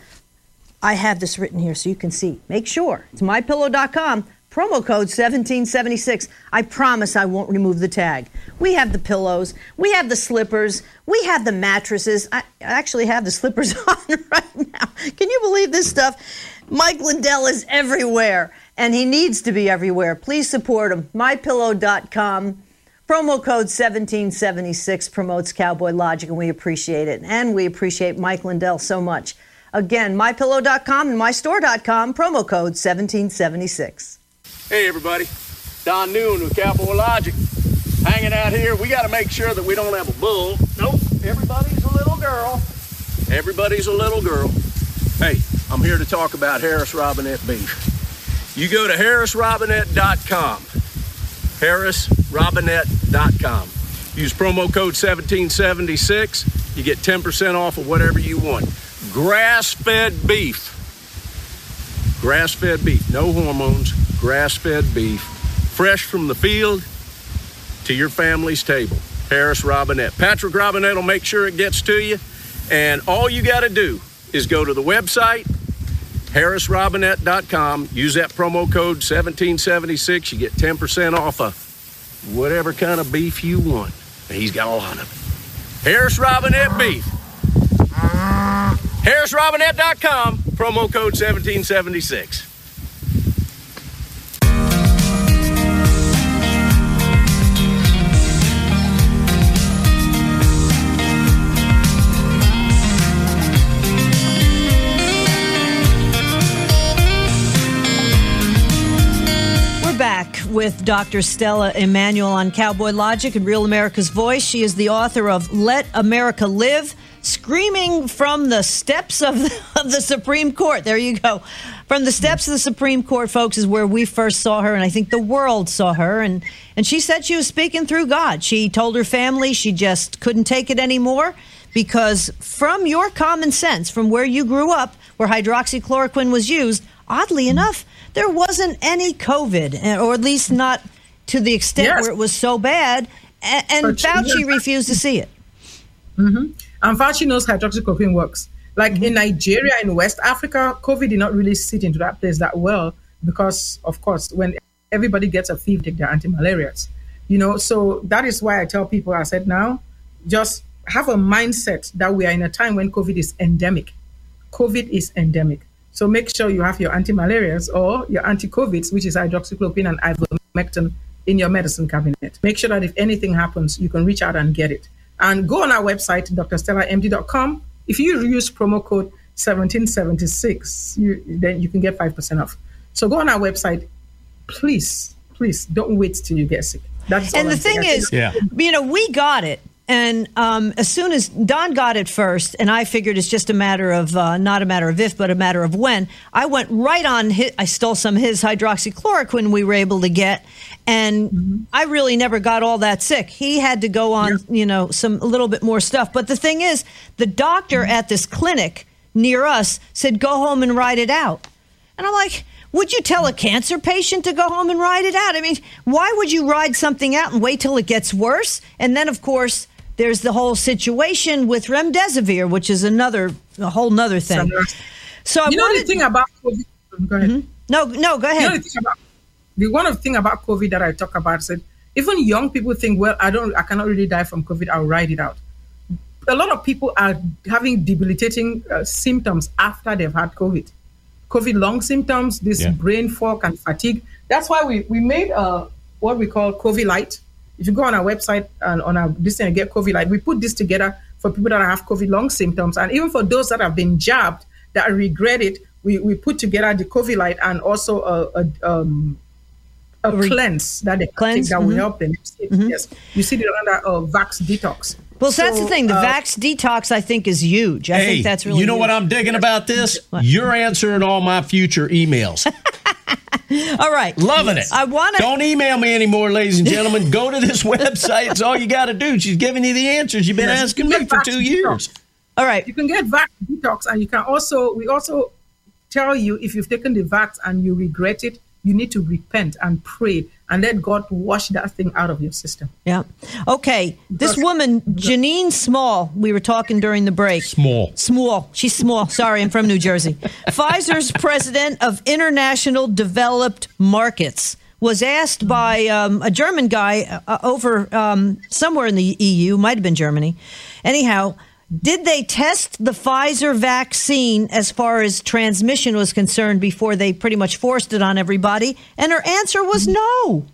I have this written here so you can see. Make sure it's mypillow.com, promo code 1776. I promise I won't remove the tag. We have the pillows. We have the slippers. We have the mattresses. I actually have the slippers on right now. Can you believe this stuff? Mike Lindell is everywhere. And he needs to be everywhere. Please support him. MyPillow.com. Promo code 1776 promotes Cowboy Logic, and we appreciate it. And we appreciate Mike Lindell so much. Again, MyPillow.com and MyStore.com. Promo code 1776. Hey, everybody. Don Noon with Cowboy Logic. Hanging out here. We got to make sure that we don't have a bull. Nope. Everybody's a little girl. Everybody's a little girl. Hey, I'm here to talk about Harris Robinette beef. You go to harrisrobinette.com, harrisrobinette.com. Use promo code 1776. You get 10% off of whatever you want. Grass-fed beef. Grass-fed beef. No hormones. Grass-fed beef. Fresh from the field to your family's table. Harris Robinette. Patrick Robinette will make sure it gets to you. And all you got to do is go to the website, harrisrobinette.com. Use that promo code 1776. You get 10% off of whatever kind of beef you want. He's got a lot of it. Harris Robinette beef. harrisrobinette.com. Promo code 1776. With Dr. Stella Emanuel on Cowboy Logic and Real America's Voice. She is the author of Let America Live, Screaming from the Steps of the Supreme Court. There you go. From the steps of the Supreme Court, folks, is where we first saw her, and I think the world saw her. And she said she was speaking through God. She told her family she just couldn't take it anymore, because from your common sense, from where you grew up, where hydroxychloroquine was used, oddly enough, there wasn't any COVID, or at least not to the extent where it was so bad. And Fauci refused to see it. Mm-hmm. And Fauci knows hydroxychloroquine works. Like in Nigeria, in West Africa, COVID did not really sit into that place that well because, of course, when everybody gets a fever, they take their anti-malarials. You know, so that is why I tell people, I said, now, just have a mindset that we are in a time when COVID is endemic. COVID is endemic. So make sure you have your anti-malarials or your anti-COVIDs, which is hydroxychloroquine and ivermectin, in your medicine cabinet. Make sure that if anything happens, you can reach out and get it. And go on our website, drstellamd.com. If you use promo code 1776, then you can get 5% off. So go on our website. Please, please don't wait till you get sick. And the thing is, you know, we got it. And as soon as Don got it first, and I figured it's just a matter of, not a matter of if, but a matter of when, I went right on, I stole some of his hydroxychloroquine we were able to get, and I really never got all that sick. He had to go on, you know, a little bit more stuff. But the thing is, the doctor at this clinic near us said, go home and ride it out. And I'm like, Would you tell a cancer patient to go home and ride it out? I mean, why would you ride something out and wait till it gets worse? And then, of course, there's the whole situation with remdesivir, which is a whole nother thing. So you know the thing about COVID. Go ahead. Mm-hmm. No, go ahead. You know the one thing about COVID that I talk about is that even young people think, well, I cannot really die from COVID. I'll ride it out. A lot of people are having debilitating symptoms after they've had COVID. COVID lung symptoms, brain fog and fatigue. That's why we made what we call COVID Light. If you go on our website and on our this thing and get COVID Light, we put this together for people that have COVID lung symptoms. And even for those that have been jabbed that regret it, we put together the COVID Light and also a cleanse that they cleanse that will help them. Mm-hmm. Yes, you see it under Vax Detox. Well, so that's the thing. The Vax Detox, I think, is huge. I think that's really huge. What I'm digging about this? What? You're answering all my future emails. All right. Loving it. Don't email me anymore, ladies and gentlemen. Go to this website. It's all you got to do. She's giving you the answers you've been asking me for 2 years. Detox. All right. You can get Vax Detox, and you can we also tell you if you've taken the Vax and you regret it, you need to repent and pray and let God wash that thing out of your system. Yeah. Okay. This woman, Janine Small, we were talking during the break. Small. She's small. Sorry, I'm from New Jersey. Pfizer's president of International Developed Markets was asked by a German guy over somewhere in the EU, might have been Germany. Anyhow, did they test the Pfizer vaccine as far as transmission was concerned before they pretty much forced it on everybody? And her answer was no.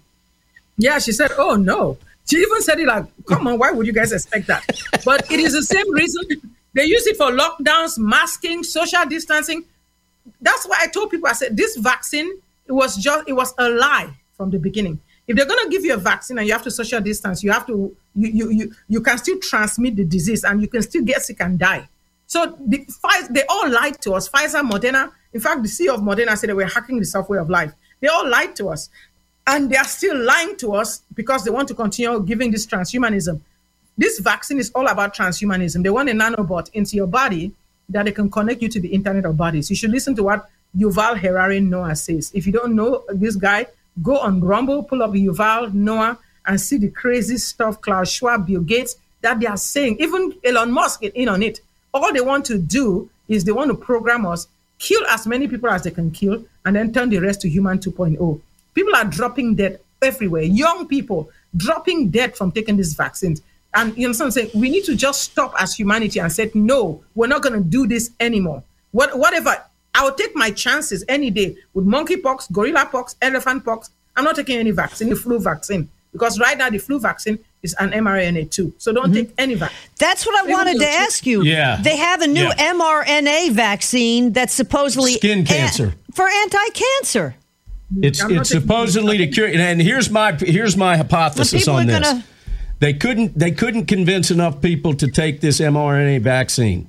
Yeah, she said, oh, no. She even said it like, come on, why would you guys expect that? But it is the same reason they use it for lockdowns, masking, social distancing. That's why I told people, I said, this vaccine, it was a lie from the beginning. If they're going to give you a vaccine and you have to social distance, you have to you can still transmit the disease and you can still get sick and die. So they all lied to us. Pfizer, Moderna, in fact, the CEO of Moderna said they were hacking the software of life. They all lied to us. And they are still lying to us because they want to continue giving this transhumanism. This vaccine is all about transhumanism. They want a nanobot into your body that they can connect you to the internet of bodies. You should listen to what Yuval Harari Noah says. If you don't know this guy, go on Rumble, pull up Yuval Noah, and see the crazy stuff Klaus Schwab, Bill Gates, that they are saying. Even Elon Musk is in on it. All they want to do is they want to program us, kill as many people as they can kill, and then turn the rest to human 2.0. People are dropping dead everywhere. Young people dropping dead from taking these vaccines. And you know what I'm saying? We need to just stop as humanity and say, no, we're not going to do this anymore. Whatever. I'll take my chances any day with monkeypox, gorilla pox, elephant pox. I'm not taking any vaccine, the flu vaccine, because right now the flu vaccine is an mRNA too. So don't take any vaccine. That's what I wanted to ask you. Yeah. They have a new mRNA vaccine that's supposedly skin cancer for anti-cancer. It's supposedly to cure. And here's my hypothesis on this. They couldn't convince enough people to take this mRNA vaccine.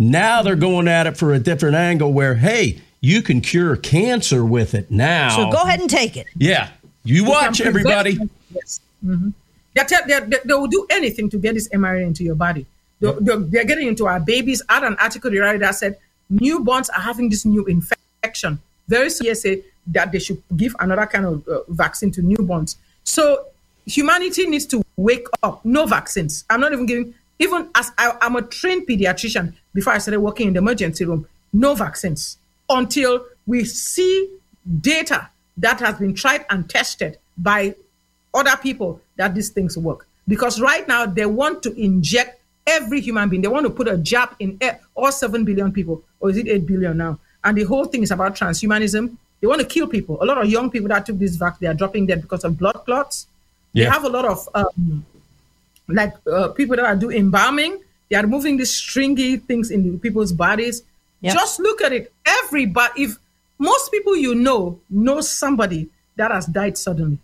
Now they're going at it for a different angle where, hey, you can cure cancer with it now. So go ahead and take it. Yeah. You watch, everybody. Yes. Mm-hmm. They will do anything to get this mRNA into your body. They're getting into our babies. I had an article that said newborns are having this new infection. Very serious that they should give another kind of vaccine to newborns. So humanity needs to wake up. No vaccines. I'm not even giving... Even as I'm a trained pediatrician, before I started working in the emergency room, no vaccines until we see data that has been tried and tested by other people that these things work. Because right now they want to inject every human being. They want to put a jab in all 7 billion people, or is it 8 billion now? And the whole thing is about transhumanism. They want to kill people. A lot of young people that took this vaccine, they are dropping dead because of blood clots. Yeah. They have a lot of... people that are doing embalming, they are moving these stringy things in people's bodies. Yep. Just look at it. Everybody, if most people you know somebody that has died suddenly,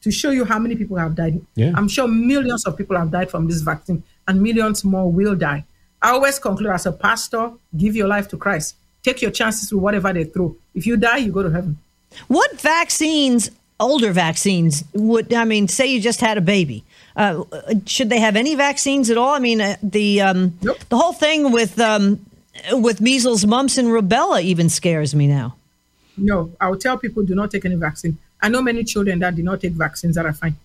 to show you how many people have died. Yeah. I'm sure millions of people have died from this vaccine and millions more will die. I always conclude as a pastor, give your life to Christ. Take your chances with whatever they throw. If you die, you go to heaven. What vaccines, older vaccines, say you just had a baby. Should they have any vaccines at all? I mean, nope. The whole thing with measles, mumps, and rubella even scares me now. No, I will tell people do not take any vaccine. I know many children that do not take vaccines that are fine.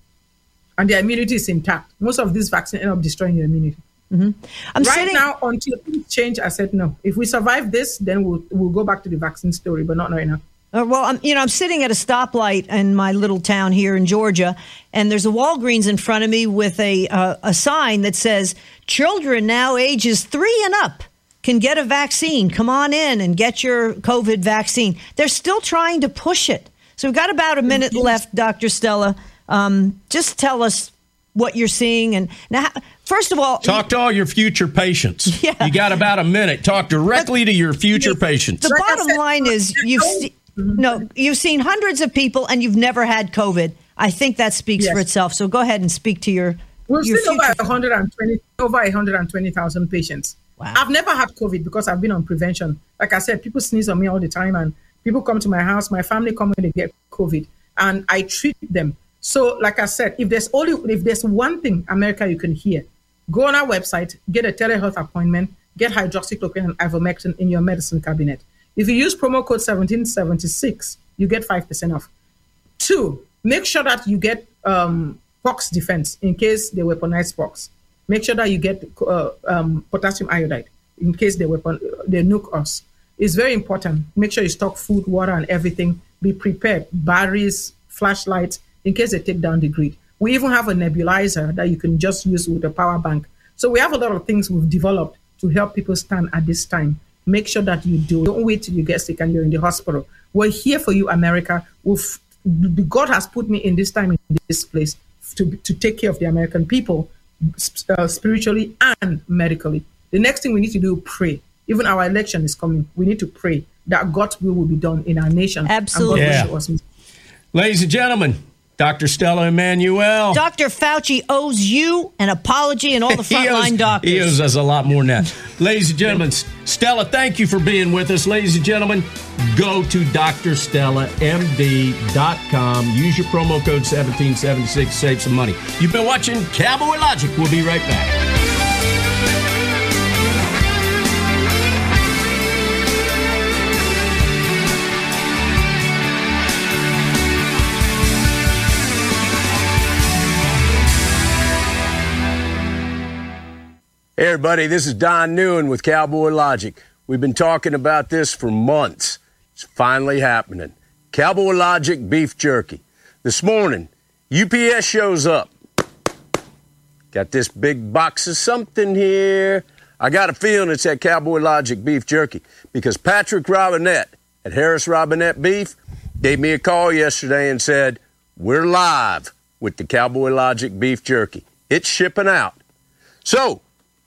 And their immunity is intact. Most of these vaccines end up destroying your immunity. Mm-hmm. Now, until things change, I said no. If we survive this, then we'll go back to the vaccine story, but not right now. Well, I'm sitting at a stoplight in my little town here in Georgia, and there's a Walgreens in front of me with a sign that says, children now ages 3 and up can get a vaccine. Come on in and get your COVID vaccine. They're still trying to push it. So we've got about a minute left, Dr. Stella. Just tell us what you're seeing. And now, first of all, talk to all your future patients. Yeah. You got about a minute. Talk directly to your future patients. The bottom line is you've seen hundreds of people and you've never had COVID. I think that speaks for itself. So go ahead and speak to your. We've seen over 120,000 patients. Wow. I've never had COVID because I've been on prevention. Like I said, people sneeze on me all the time and people come to my house. My family come when they get COVID and I treat them. So, like I said, if there's one thing, America, you can hear, go on our website, get a telehealth appointment, get hydroxychloroquine and ivermectin in your medicine cabinet. If you use promo code 1776, you get 5% off. 2, make sure that you get pox defense in case they weaponize pox. Make sure that you get potassium iodide in case they nuke us. It's very important. Make sure you stock food, water, and everything. Be prepared. Batteries, flashlights, in case they take down the grid. We even have a nebulizer that you can just use with a power bank. So we have a lot of things we've developed to help people stand at this time. Make sure that you do. Don't wait till you get sick and you're in the hospital. We're here for you, America. God has put me in this time, in this place, to take care of the American people, spiritually and medically. The next thing we need to do, pray. Even our election is coming. We need to pray that God's will be done in our nation. Absolutely. And God will show us. Ladies and gentlemen, Dr. Stella Emanuel. Dr. Fauci owes you an apology and all the frontline doctors. He owes us a lot more now. Ladies and gentlemen, Stella, thank you for being with us. Ladies and gentlemen, go to drstellamd.com. Use your promo code 1776. Save some money. You've been watching Cowboy Logic. We'll be right back. Hey, everybody, this is Don Newman with Cowboy Logic. We've been talking about this for months. It's finally happening. Cowboy Logic beef jerky. This morning, UPS shows up. Got this big box of something here. I got a feeling it's that Cowboy Logic beef jerky because Patrick Robinette at Harris Robinette Beef gave me a call yesterday and said, we're live with the Cowboy Logic beef jerky. It's shipping out. So,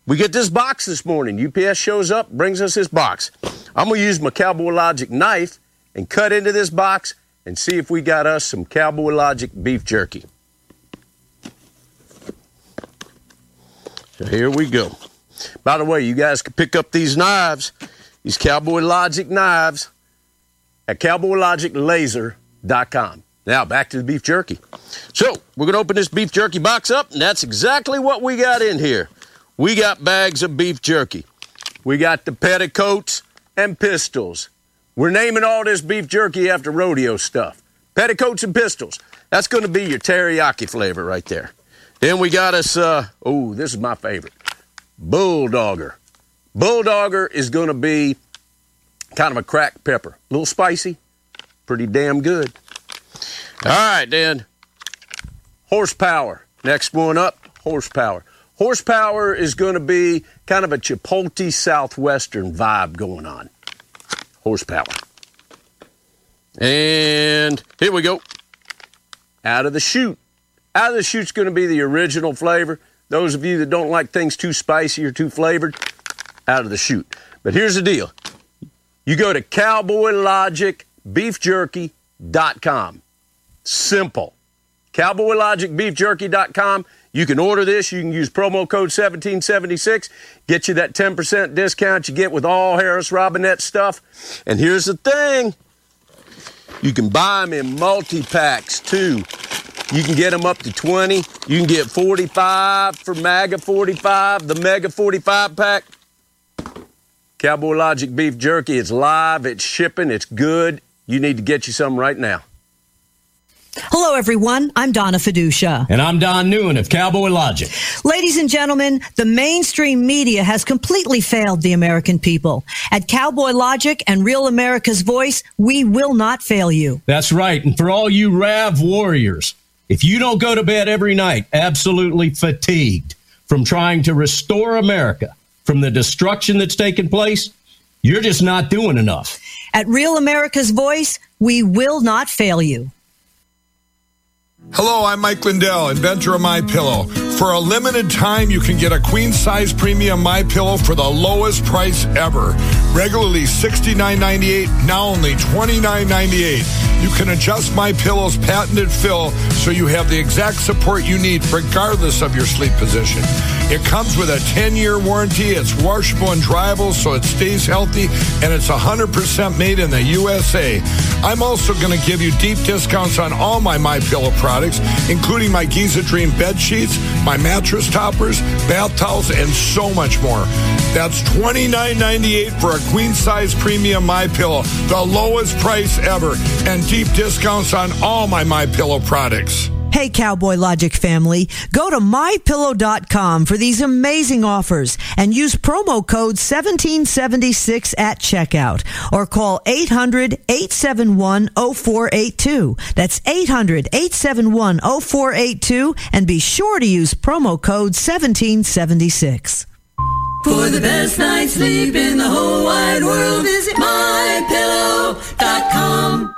we get this box this morning. UPS shows up, brings us this box. I'm going to use my Cowboy Logic knife and cut into this box and see if we got us some Cowboy Logic beef jerky. So here we go. By the way, you guys can pick up these knives, these Cowboy Logic knives, at cowboylogiclaser.com. Now, back to the beef jerky. So we're going to open this beef jerky box up, and that's exactly what we got in here. We got bags of beef jerky. We got the petticoats and pistols. We're naming all this beef jerky after rodeo stuff. Petticoats and pistols. That's going to be your teriyaki flavor right there. Then we got us, this is my favorite, Bulldogger. Bulldogger is going to be kind of a cracked pepper. A little spicy. Pretty damn good. All right, then. Horsepower. Next one up, Horsepower. Horsepower is going to be kind of a Chipotle Southwestern vibe going on. Horsepower. And here we go. Out of the chute. Out of the chute's going to be the original flavor. Those of you that don't like things too spicy or too flavored, out of the chute. But here's the deal. You go to cowboylogicbeefjerky.com. Simple. cowboylogicbeefjerky.com. You can order this. You can use promo code 1776. Get you that 10% discount you get with all Harris Robinette stuff. And here's the thing. You can buy them in multi-packs, too. You can get them up to 20. You can get 45 for MAGA 45, the Mega 45 pack. Cowboy Logic Beef Jerky. It's live. It's shipping. It's good. You need to get you some right now. Hello, everyone. I'm Donna Fiducia. And I'm Don Newman of Cowboy Logic. Ladies and gentlemen, the mainstream media has completely failed the American people. At Cowboy Logic and Real America's Voice, we will not fail you. That's right. And for all you RAV warriors, if you don't go to bed every night absolutely fatigued from trying to restore America from the destruction that's taken place, you're just not doing enough. At Real America's Voice, we will not fail you. Hello, I'm Mike Lindell, inventor of MyPillow. For a limited time, you can get a queen-size premium MyPillow for the lowest price ever. Regularly $69.98, now only $29.98. You can adjust MyPillow's patented fill so you have the exact support you need regardless of your sleep position. It comes with a 10-year warranty, it's washable and dryable so it stays healthy, and it's 100% made in the USA. I'm also going to give you deep discounts on all my MyPillow products, including my Giza Dream bed sheets, my mattress toppers, bath towels, and so much more. That's $29.98 for a queen-size premium MyPillow, the lowest price ever, and deep discounts on all my MyPillow products. Hey, Cowboy Logic family, go to MyPillow.com for these amazing offers and use promo code 1776 at checkout or call 800-871-0482. That's 800-871-0482 and be sure to use promo code 1776. For the best night's sleep in the whole wide world, visit MyPillow.com.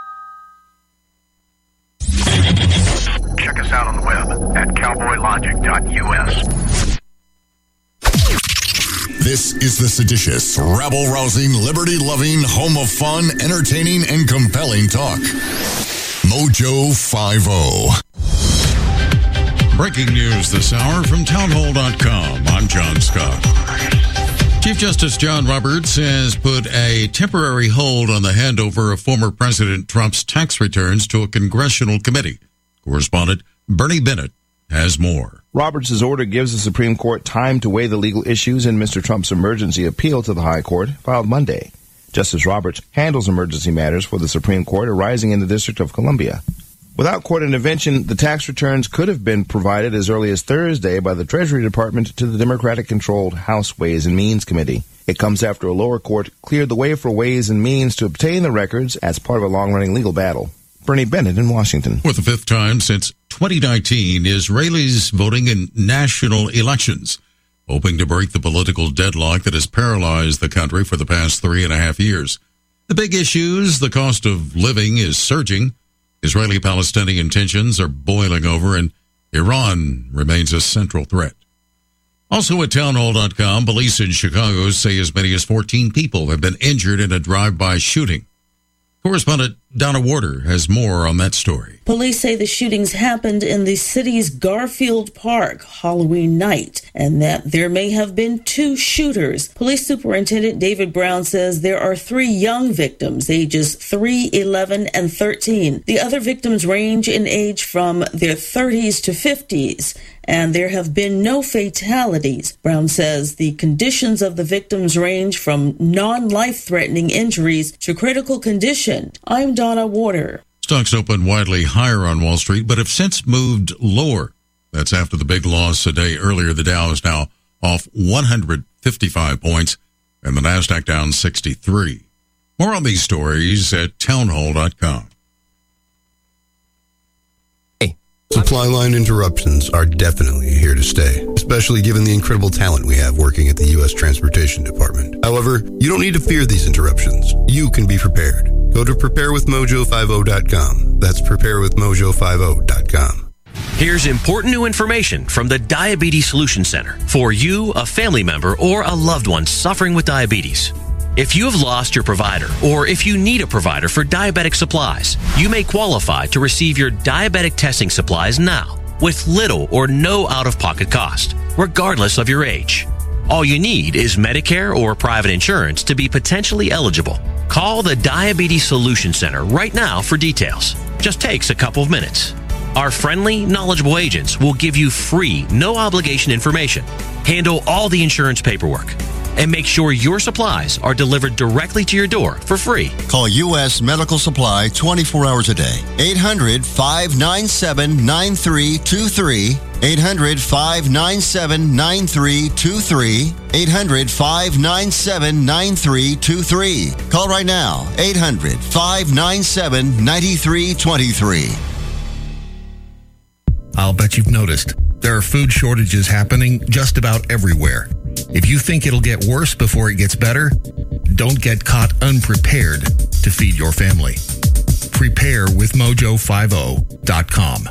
Check us out on the web at cowboylogic.us. This is the seditious, rabble-rousing, liberty-loving, home of fun, entertaining, and compelling talk. Mojo 5-0. Breaking news this hour from townhall.com. I'm John Scott. Chief Justice John Roberts has put a temporary hold on the handover of former President Trump's tax returns to a congressional committee. Correspondent Bernie Bennett has more. Roberts' order gives the Supreme Court time to weigh the legal issues in Mr. Trump's emergency appeal to the High Court, filed Monday. Justice Roberts handles emergency matters for the Supreme Court arising in the District of Columbia. Without court intervention, the tax returns could have been provided as early as Thursday by the Treasury Department to the Democratic-controlled House Ways and Means Committee. It comes after a lower court cleared the way for Ways and Means to obtain the records as part of a long-running legal battle. Bernie Bennett in Washington. For the fifth time since 2019, Israelis voting in national elections, hoping to break the political deadlock that has paralyzed the country for the past 3.5 years. The big issues, the cost of living is surging, Israeli-Palestinian tensions are boiling over, and Iran remains a central threat. Also at townhall.com, police in Chicago say as many as 14 people have been injured in a drive-by shooting. Correspondent Donna Warder has more on that story. Police say the shootings happened in the city's Garfield Park Halloween night and that there may have been 2 shooters. Police Superintendent David Brown says there are 3 young victims, ages 3, 11, and 13. The other victims range in age from their 30s to 50s, and there have been no fatalities. Brown says the conditions of the victims range from non-life-threatening injuries to critical condition. I'm Donna Warder. Stocks opened widely higher on Wall Street, but have since moved lower. That's after the big loss a day earlier. The Dow is now off 155 points, and the NASDAQ down 63. More on these stories at townhall.com. Supply line interruptions are definitely here to stay, especially given the incredible talent we have working at the U.S. Transportation Department. However, you don't need to fear these interruptions. You can be prepared. Go to preparewithmojo50.com. That's preparewithmojo50.com. Here's important new information from the Diabetes Solution Center for you, a family member, or a loved one suffering with diabetes. If you have lost your provider, or if you need a provider for diabetic supplies, you may qualify to receive your diabetic testing supplies now with little or no out-of-pocket cost, regardless of your age. All you need is Medicare or private insurance to be potentially eligible. Call the Diabetes Solution Center right now for details. Just takes a couple of minutes. Our friendly, knowledgeable agents will give you free, no-obligation information, handle all the insurance paperwork, and make sure your supplies are delivered directly to your door for free. Call U.S. Medical Supply 24 hours a day. 800-597-9323. 800-597-9323. 800-597-9323. Call right now. 800-597-9323. I'll bet you've noticed there are food shortages happening just about everywhere. If you think it'll get worse before it gets better, don't get caught unprepared to feed your family. Prepare with mojo50.com.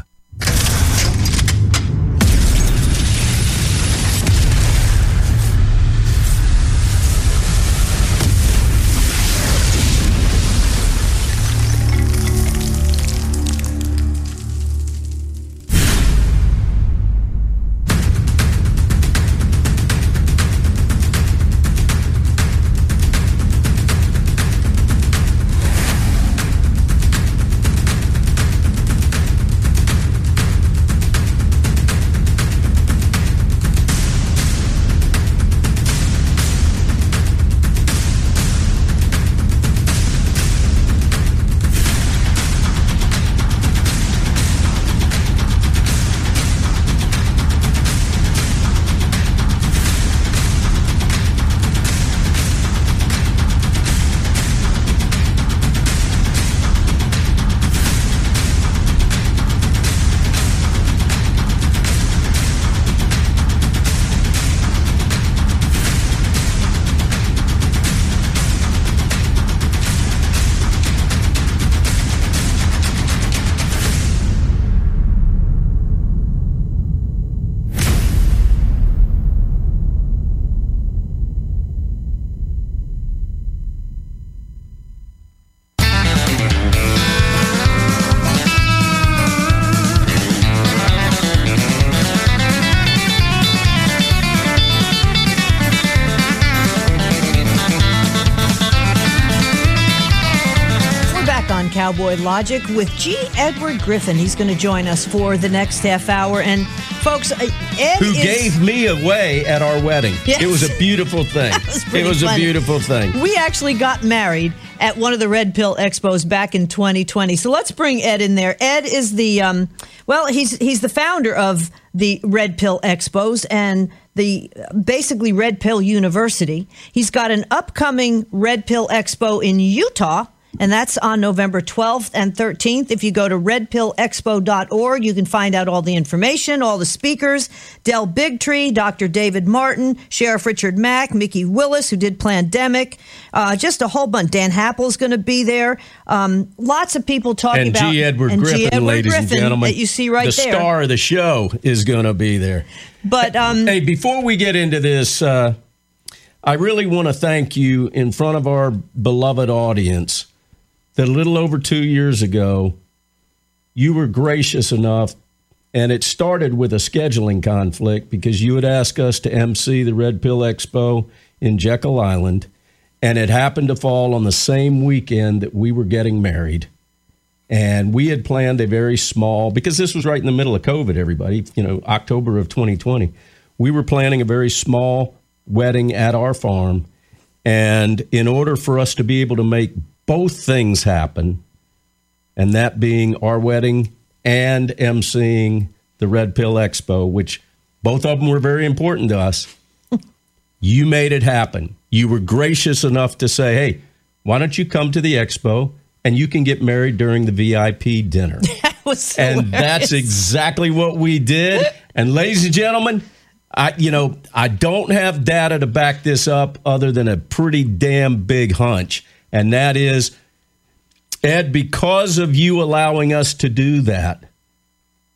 Cowboy Logic with G. Edward Griffin. He's going to join us for the next half hour. And folks, Ed who gave me away at our wedding. Yes. It was a beautiful thing. It was funny. A beautiful thing. We actually got married at one of the Red Pill Expos back in 2020. So let's bring Ed in there. Ed is the he's the founder of the Red Pill Expos and the basically Red Pill University. He's got an upcoming Red Pill Expo in Utah. And that's on November 12th and 13th. If you go to redpillexpo.org, you can find out all the information, all the speakers, Del Bigtree, Dr. David Martin, Sheriff Richard Mack, Mickey Willis, who did Plandemic, just a whole bunch. Dan Happel's going to be there. Lots of people talking about... And G. Edward Griffin, ladies and gentlemen. That you see right there. The star of the show is going to be there. But hey, before we get into this, I really want to thank you in front of our beloved audience... that a little over 2 years ago, you were gracious enough, and it started with a scheduling conflict because you had asked us to MC the Red Pill Expo in Jekyll Island, and it happened to fall on the same weekend that we were getting married. And we had planned a very small, because this was right in the middle of COVID, everybody, October of 2020. We were planning a very small wedding at our farm, and in order for us to be able to make both things happen, and that being our wedding and emceeing the Red Pill Expo, which both of them were very important to us. You made it happen. You were gracious enough to say, hey, why don't you come to the expo and you can get married during the VIP dinner? That was hilarious. And that's exactly what we did. And ladies and gentlemen, I don't have data to back this up other than a pretty damn big hunch. And that is, Ed, because of you allowing us to do that,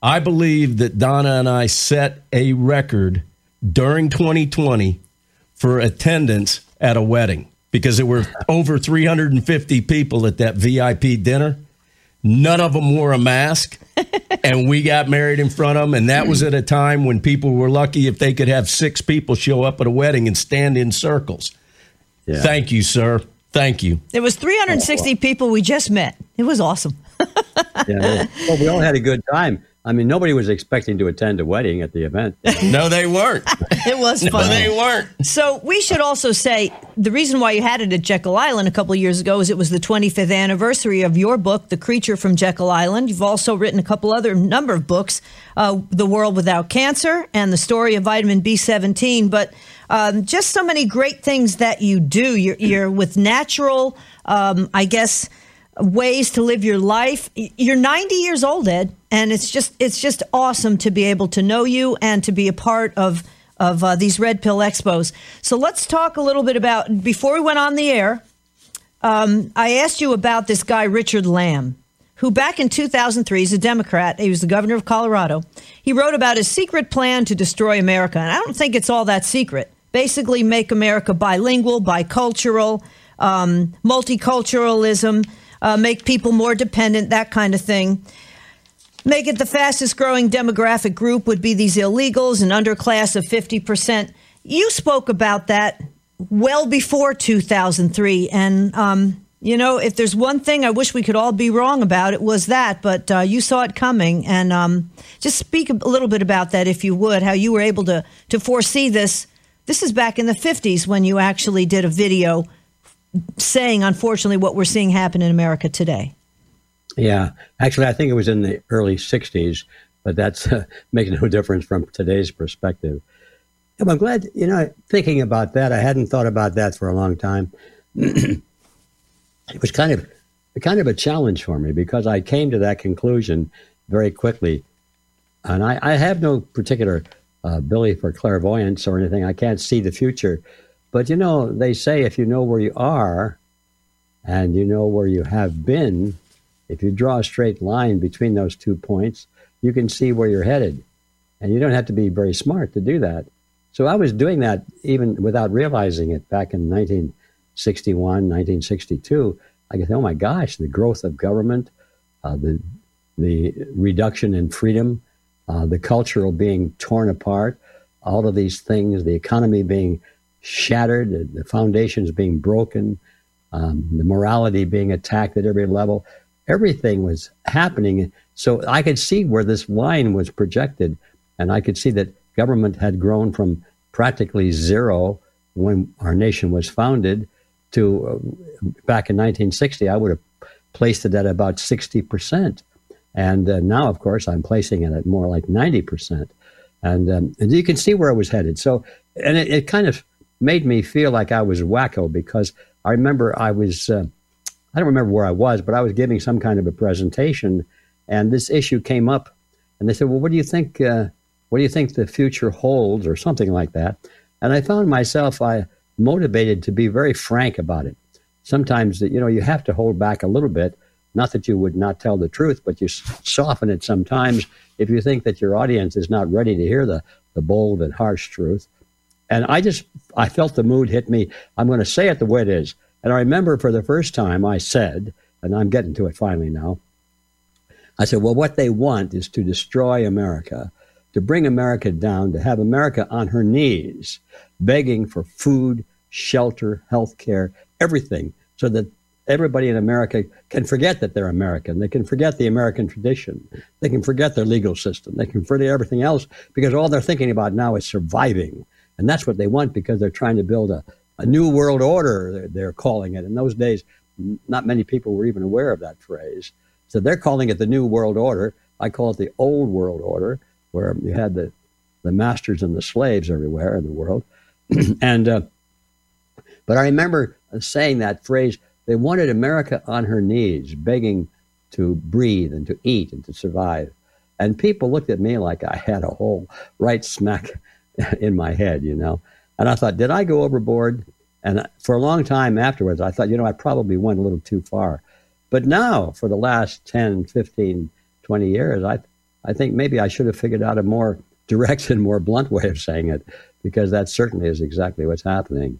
I believe that Donna and I set a record during 2020 for attendance at a wedding because there were over 350 people at that VIP dinner. None of them wore a mask, and we got married in front of them. And that was at a time when people were lucky if they could have six people show up at a wedding and stand in circles. Yeah. Thank you, sir. Thank you. There was 360 people we just met. It was awesome. Yeah, well, we all had a good time. I mean, nobody was expecting to attend a wedding at the event. No, they weren't. It was fun. No, they weren't. So we should also say the reason why you had it at Jekyll Island a couple of years ago is it was the 25th anniversary of your book, The Creature from Jekyll Island. You've also written a couple other number of books, The World Without Cancer and The Story of Vitamin B17. But just so many great things that you do. You're with natural, I guess, ways to live your life. You're 90 years old, Ed, and it's just awesome to be able to know you and to be a part of these Red Pill Expos. So let's talk a little bit about, before we went on the air, I asked you about this guy, Richard Lamb, who back in 2003, he's a Democrat, he was the governor of Colorado. He wrote about his secret plan to destroy America. And I don't think it's all that secret. Basically make America bilingual, bicultural, multiculturalism, make people more dependent, that kind of thing. Make it the fastest growing demographic group would be these illegals, an underclass of 50%. You spoke about that well before 2003. And, you know, if there's one thing I wish we could all be wrong about, it was that. But you saw it coming. And just speak a little bit about that, if you would, how you were able to foresee this. This is back in the 50s when you actually did a video saying, unfortunately, what we're seeing happen in America today. Yeah, actually, I think it was in the early 60s, but that's makes no difference from today's perspective. And I'm glad, you know, thinking about that, I hadn't thought about that for a long time. It was kind of a challenge for me because I came to that conclusion very quickly. And I have no particular ability for clairvoyance or anything. I can't see the future. But, you know, they say if you know where you are and you know where you have been, if you draw a straight line between those two points, you can see where you're headed. And you don't have to be very smart to do that. So I was doing that even without realizing it back in 1961, 1962. I guess, oh, my gosh, the growth of government, the reduction in freedom, the cultural being torn apart, all of these things, the economy being shattered, the foundations being broken, the morality being attacked at every level. Everything was happening. So I could see where this line was projected. And I could see that government had grown from practically zero when our nation was founded to back in 1960, I would have placed it at about 60%. And now, of course, I'm placing it at more like 90%. And you can see where it was headed. So, and it kind of made me feel like I was wacko because I remember I was, I don't remember where I was, but I was giving some kind of a presentation and this issue came up and they said, well, what do you think the future holds or something like that? And I found myself, I motivated to be very frank about it. Sometimes, you know, you have to hold back a little bit, not that you would not tell the truth, but you soften it sometimes if you think that your audience is not ready to hear the bold and harsh truth. And I felt the mood hit me. I'm going to say it the way it is. And I remember for the first time I said, and I'm getting to it finally now, I said, well, what they want is to destroy America, to bring America down, to have America on her knees, begging for food, shelter, health care, everything, so that everybody in America can forget that they're American. They can forget the American tradition. They can forget their legal system. They can forget everything else because all they're thinking about now is surviving. And that's what they want because they're trying to build a new world order, they're calling it. In those days, not many people were even aware of that phrase. So they're calling it the new world order. I call it the old world order, where you had the masters and the slaves everywhere in the world. And but I remember saying that phrase, they wanted America on her knees, begging to breathe and to eat and to survive. And people looked at me like I had a whole right smack in my head, you know. And I thought, did I go overboard? And for a long time afterwards, I thought, you know, I probably went a little too far. But now, for the last 10, 15, 20 years, I think maybe I should have figured out a more direct and more blunt way of saying it because that certainly is exactly what's happening.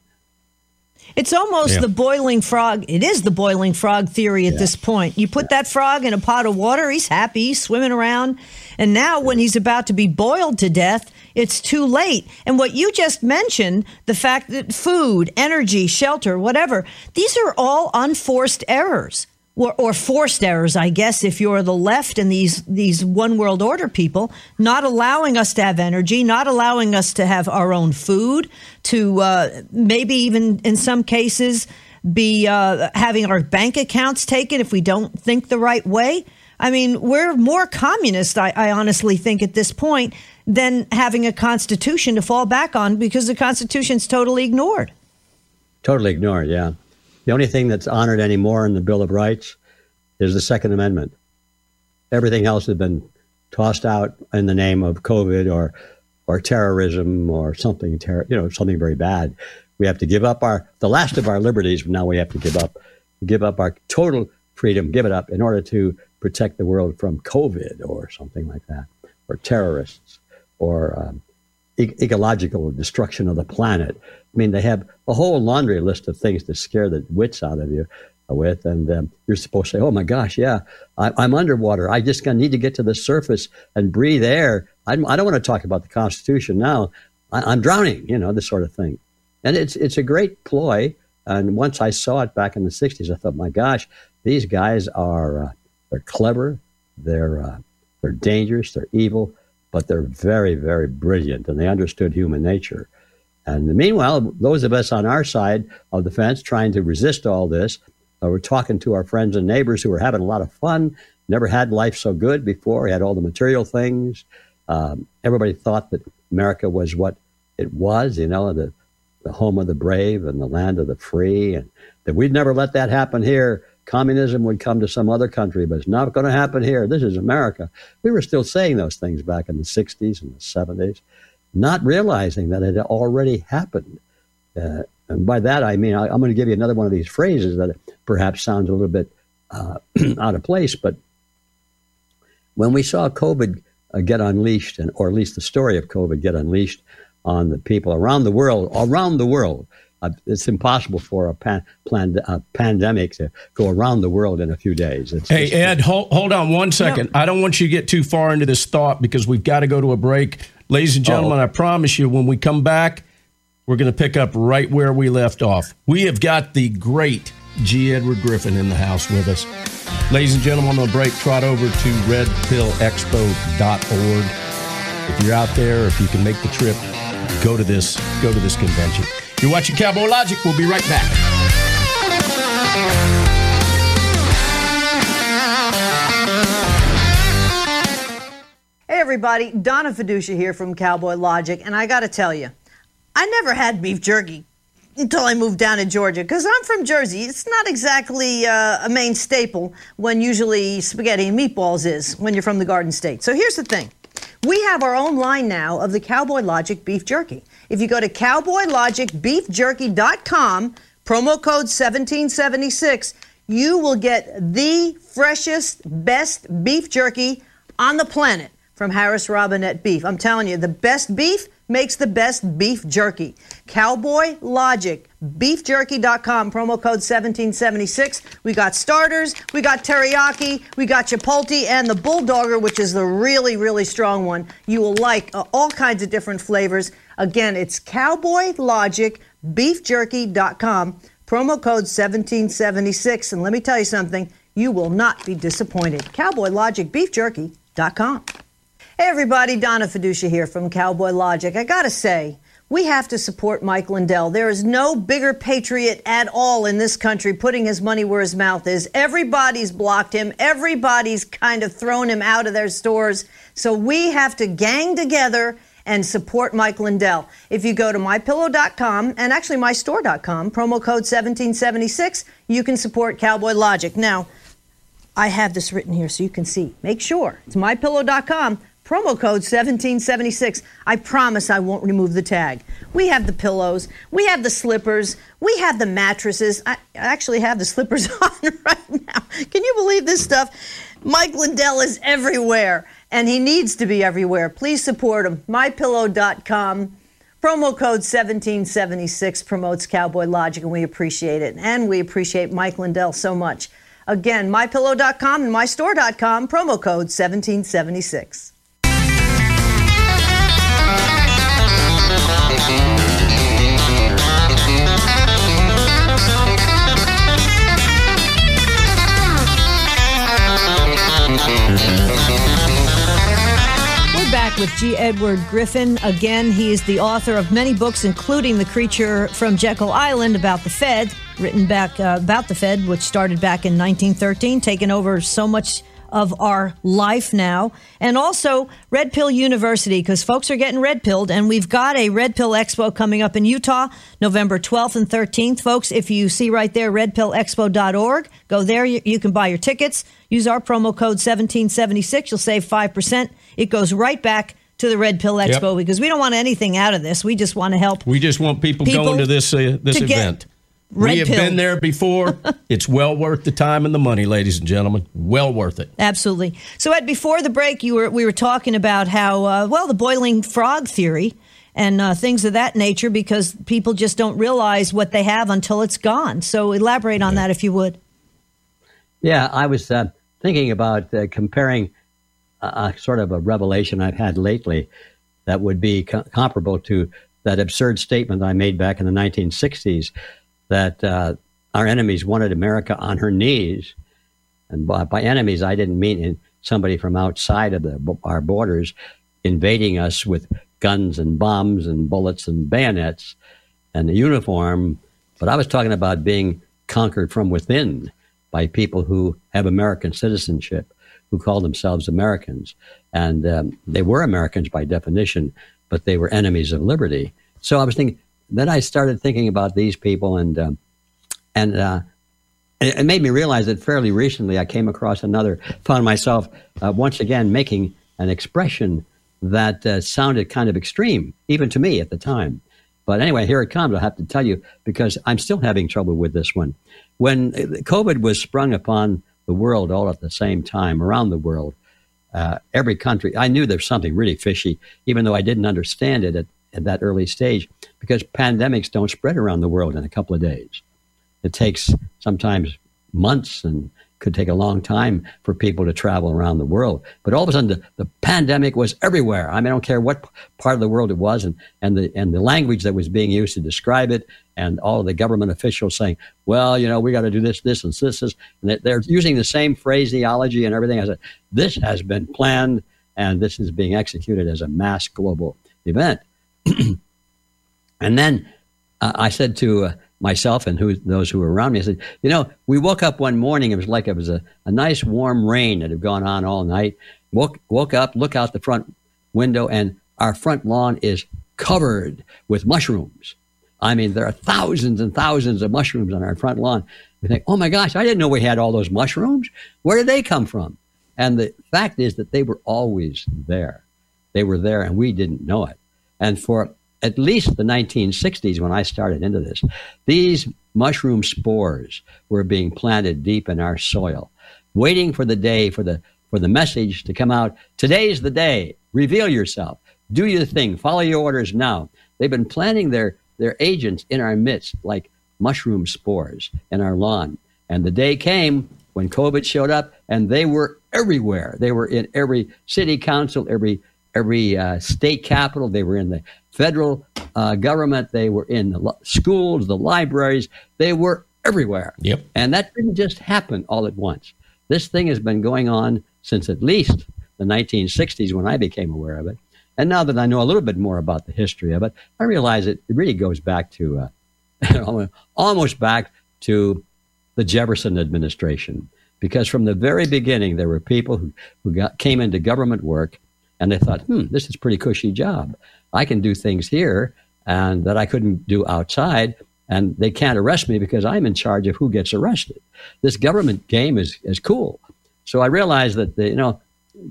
It's almost the boiling frog. It is the boiling frog theory at this point. You put that frog in a pot of water, he's happy, he's swimming around. And now when he's about to be boiled to death, it's too late. And what you just mentioned, the fact that food, energy, shelter, whatever, these are all unforced errors. Or forced errors, I guess, if you're the left and these one world order people, not allowing us to have energy, not allowing us to have our own food, to maybe even in some cases be having our bank accounts taken if we don't think the right way. I mean, we're more communist, I honestly think, at this point than having a constitution to fall back on, because the Constitution's totally ignored. Totally ignored, yeah. The only thing that's honored anymore in the Bill of Rights is the Second Amendment. Everything else has been tossed out in the name of COVID or terrorism or something something very bad. We have to give up the last of our liberties, but now we have to give up our total freedom, give it up in order to protect the world from COVID or something like that, or terrorists, or ecological destruction of the planet. I mean, they have a whole laundry list of things to scare the wits out of you with. And you're supposed to say, oh, my gosh, yeah, I'm underwater. I just need to get to the surface and breathe air. I don't want to talk about the Constitution now. I'm drowning, this sort of thing. And it's a great ploy. And once I saw it back in the 60s, I thought, my gosh, these guys they're clever. They're dangerous. They're evil. But they're very, very brilliant, and they understood human nature. And meanwhile, those of us on our side of the fence trying to resist all this, we're talking to our friends and neighbors who are having a lot of fun, never had life so good before. We had all the material things. Everybody thought that America was what it was, the home of the brave and the land of the free, and that we'd never let that happen here. Communism would come to some other country, but it's not going to happen here. This is America. We were still saying those things back in the 60s and the 70s, not realizing that it had already happened. And by that, I mean, I'm going to give you another one of these phrases that perhaps sounds a little bit out of place, but when we saw COVID get unleashed, or at least the story of COVID get unleashed on the people around the world, it's impossible for a pandemic to go around the world in a few days. Hey, Ed, hold on one second. No. I don't want you to get too far into this thought, because we've got to go to a break. Ladies and gentlemen, I promise you, when we come back, we're going to pick up right where we left off. We have got the great G. Edward Griffin in the house with us. Ladies and gentlemen, on the break, trot over to redpillexpo.org. If you're out there, if you can make the trip, go to this convention. You're watching Cowboy Logic. We'll be right back. Hey, everybody. Donna Fiducia here from Cowboy Logic. And I got to tell you, I never had beef jerky until I moved down to Georgia, because I'm from Jersey. It's not exactly a main staple when usually spaghetti and meatballs is when you're from the Garden State. So here's the thing. We have our own line now of the Cowboy Logic beef jerky. If you go to cowboylogicbeefjerky.com, promo code 1776, you will get the freshest, best beef jerky on the planet from Harris Robinette Beef. I'm telling you, the best beef makes the best beef jerky. Cowboylogicbeefjerky.com, promo code 1776. We got starters, we got teriyaki, we got chipotle, and the bulldogger, which is the really, really strong one. You will like all kinds of different flavors. Again, it's cowboylogicbeefjerky.com, promo code 1776. And let me tell you something, you will not be disappointed. Cowboylogicbeefjerky.com. Hey everybody, Donna Fiducia here from Cowboy Logic. I gotta say, we have to support Mike Lindell. There is no bigger patriot at all in this country putting his money where his mouth is. Everybody's blocked him. Everybody's kind of thrown him out of their stores. So we have to gang together and support Mike Lindell. If you go to mypillow.com and actually mystore.com, promo code 1776, you can support Cowboy Logic. Now, I have this written here so you can see. Make sure it's mypillow.com. Promo code 1776. I promise I won't remove the tag. We have the pillows. We have the slippers. We have the mattresses. I actually have the slippers on right now. Can you believe this stuff? Mike Lindell is everywhere, and he needs to be everywhere. Please support him. MyPillow.com. Promo code 1776 promotes Cowboy Logic, and we appreciate it. And we appreciate Mike Lindell so much. Again, mypillow.com and mystore.com, promo code 1776. We're back with G. Edward Griffin. Again, he is the author of many books, including The Creature from Jekyll Island about the Fed, written back about the Fed, which started back in 1913, taking over so much of our life now. And also Red Pill University, because folks are getting red pilled, and we've got a Red Pill Expo coming up in Utah, November 12th and 13th. Folks, if you see right there, redpillexpo.org, go there. You can buy your tickets. Use our promo code 1776. You'll save 5%. It goes right back to the Red Pill Expo, yep, because we don't want anything out of this. We just want to help. We just want people going to this event. We have been there before. It's well worth the time and the money, ladies and gentlemen. Well worth it. Absolutely. So, Ed, before the break, we were talking about how, the boiling frog theory and things of that nature, because people just don't realize what they have until it's gone. So elaborate on that, if you would. Yeah, I was thinking about comparing sort of a revelation I've had lately that would be comparable to that absurd statement I made back in the 1960s. That our enemies wanted America on her knees. And by enemies, I didn't mean somebody from outside of our borders invading us with guns and bombs and bullets and bayonets and a uniform. But I was talking about being conquered from within by people who have American citizenship, who call themselves Americans. And they were Americans by definition, but they were enemies of liberty. So I was thinking... Then I started thinking about these people, and it made me realize that fairly recently I came across found myself once again making an expression that sounded kind of extreme, even to me at the time. But anyway, here it comes. I'll have to tell you because I'm still having trouble with this one. When COVID was sprung upon the world all at the same time, around the world, every country, I knew there's something really fishy, even though I didn't understand it at that early stage, because pandemics don't spread around the world in a couple of days. It takes sometimes months and could take a long time for people to travel around the world. But all of a sudden, the pandemic was everywhere. I mean, I don't care what part of the world it was, and the language that was being used to describe it, and all of the government officials saying, well, we got to do this, this, and this, this. And they're using the same phraseology and everything. I said, this has been planned, and this is being executed as a mass global event. And then I said to myself and those who were around me, I said, we woke up one morning. It was like it was a nice warm rain that had gone on all night. Woke up, look out the front window, and our front lawn is covered with mushrooms. I mean, there are thousands and thousands of mushrooms on our front lawn. We think, oh my gosh, I didn't know we had all those mushrooms. Where did they come from? And the fact is that they were always there. They were there and we didn't know it. And for at least the 1960s, when I started into this, these mushroom spores were being planted deep in our soil, waiting for the day for the message to come out. Today's the day. Reveal yourself. Do your thing. Follow your orders now. They've been planting their agents in our midst like mushroom spores in our lawn. And the day came when COVID showed up, and they were everywhere. They were in every city council, every state capital. They were in the federal government. They were in the schools, the libraries. They were everywhere. Yep. And that didn't just happen all at once. This thing has been going on since at least the 1960s when I became aware of it. And now that I know a little bit more about the history of it, I realize it really goes back to almost back to the Jefferson administration. Because from the very beginning, there were people who came into government work, and they thought, this is a pretty cushy job. I can do things here and that I couldn't do outside, and they can't arrest me because I'm in charge of who gets arrested. This government game is cool. So I realized that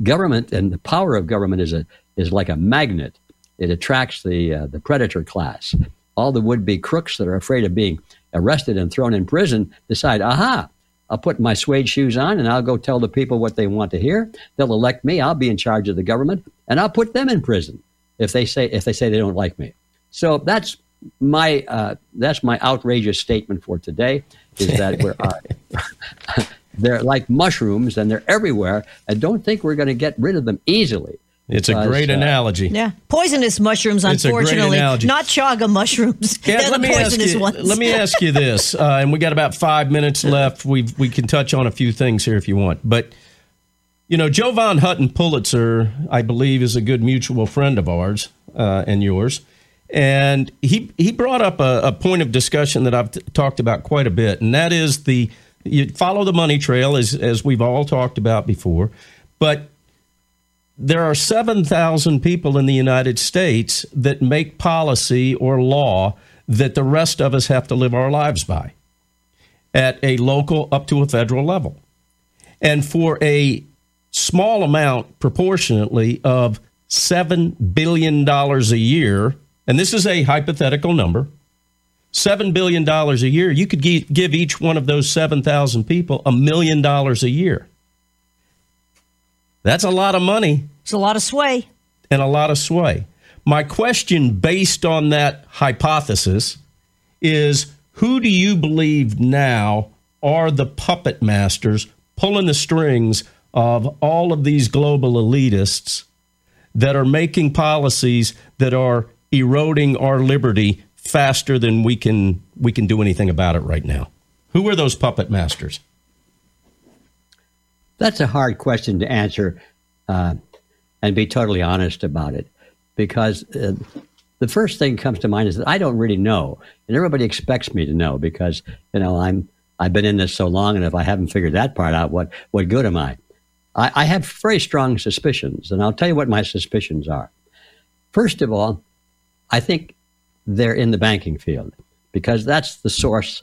government and the power of government is like a magnet. It attracts the predator class. All the would-be crooks that are afraid of being arrested and thrown in prison decide, aha, I'll put my suede shoes on and I'll go tell the people what they want to hear. They'll elect me. I'll be in charge of the government, and I'll put them in prison if they say they don't like me. So that's my outrageous statement for today, is that we're they're like mushrooms and they're everywhere, and don't think we're going to get rid of them easily. It's a great analogy. Yeah, poisonous mushrooms, unfortunately, not chaga mushrooms. They're the poisonous ones. Let me ask you this, and we got about 5 minutes left. We can touch on a few things here if you want, but you know, Joe Von Hutton Pulitzer, I believe, is a good mutual friend of ours and yours, and he brought up a point of discussion that I've talked about quite a bit, and that is you follow the money trail, as we've all talked about before, but there are 7,000 people in the United States that make policy or law that the rest of us have to live our lives by at a local up to a federal level. And for a small amount, proportionately, of $7 billion a year, and this is a hypothetical number, $7 billion a year, you could give each one of those 7,000 people $1 million a year. That's a lot of money. It's a lot of sway. And a lot of sway. My question based on that hypothesis is, who do you believe now are the puppet masters pulling the strings of all of these global elitists that are making policies that are eroding our liberty faster than we can do anything about it right now? Who are those puppet masters? That's a hard question to answer, and be totally honest about it, because the first thing that comes to mind is that I don't really know, and everybody expects me to know because, you know, I've been in this so long, and if I haven't figured that part out, what good am I? I have very strong suspicions, and I'll tell you what my suspicions are. First of all, I think they're in the banking field, because that's the source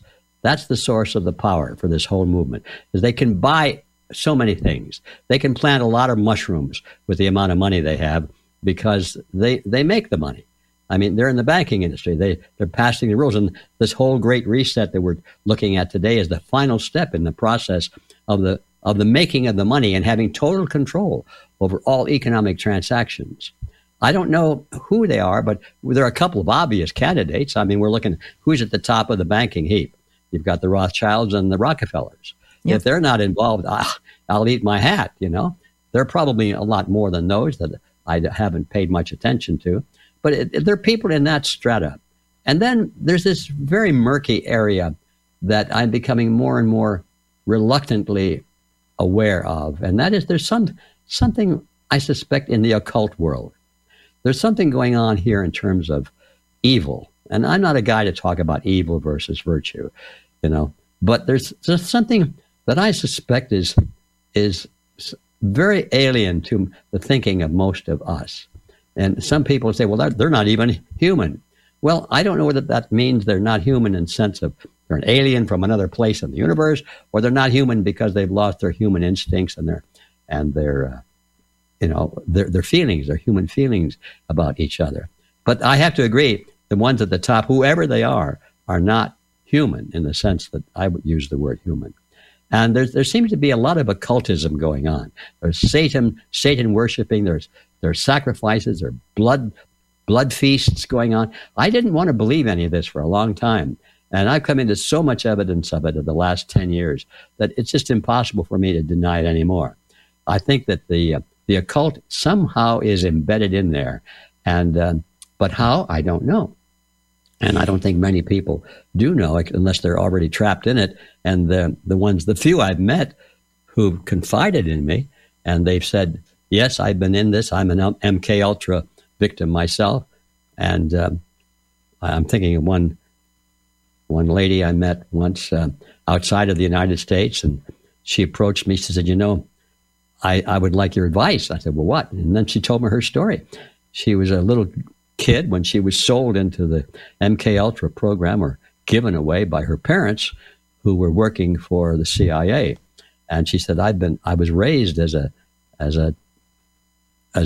of the power for this whole movement, is they can buy so many things. They can plant a lot of mushrooms with the amount of money they have, because they make the money. I mean, they're in the banking industry. They're passing the rules. And this whole great reset that we're looking at today is the final step in the process of the making of the money and having total control over all economic transactions. I don't know who they are, but there are a couple of obvious candidates. I mean, we're looking who's at the top of the banking heap. You've got the Rothschilds and the Rockefellers. Yep. If they're not involved, I'll eat my hat, you know. There are probably a lot more than those that I haven't paid much attention to. But there are people in that strata. And then there's this very murky area that I'm becoming more and more reluctantly aware of. And that is, there's something I suspect in the occult world. There's something going on here in terms of evil. And I'm not a guy to talk about evil versus virtue, you know. But there's just something that I suspect is very alien to the thinking of most of us. And some people say, well, they're not even human. Well, I don't know whether that means they're not human in the sense of they're an alien from another place in the universe, or they're not human because they've lost their human instincts and their feelings, their human feelings about each other. But I have to agree, the ones at the top, whoever they are not human in the sense that I would use the word human. And there seems to be a lot of occultism going on. There's Satan worshiping. There's sacrifices. There's blood feasts going on. I didn't want to believe any of this for a long time, and I've come into so much evidence of it in the last 10 years that it's just impossible for me to deny it anymore. I think that the occult somehow is embedded in there, and but how, I don't know. And I don't think many people do know, unless they're already trapped in it. And the few I've met who've confided in me, and they've said, yes, I've been in this. I'm an MK Ultra victim myself. And I'm thinking of one lady I met once outside of the United States. And she approached me. She said, you know, I would like your advice. I said, well, what? And then she told me her story. She was a little kid when she was sold into the MK Ultra program, or given away by her parents, who were working for the CIA. And she said, I was raised as a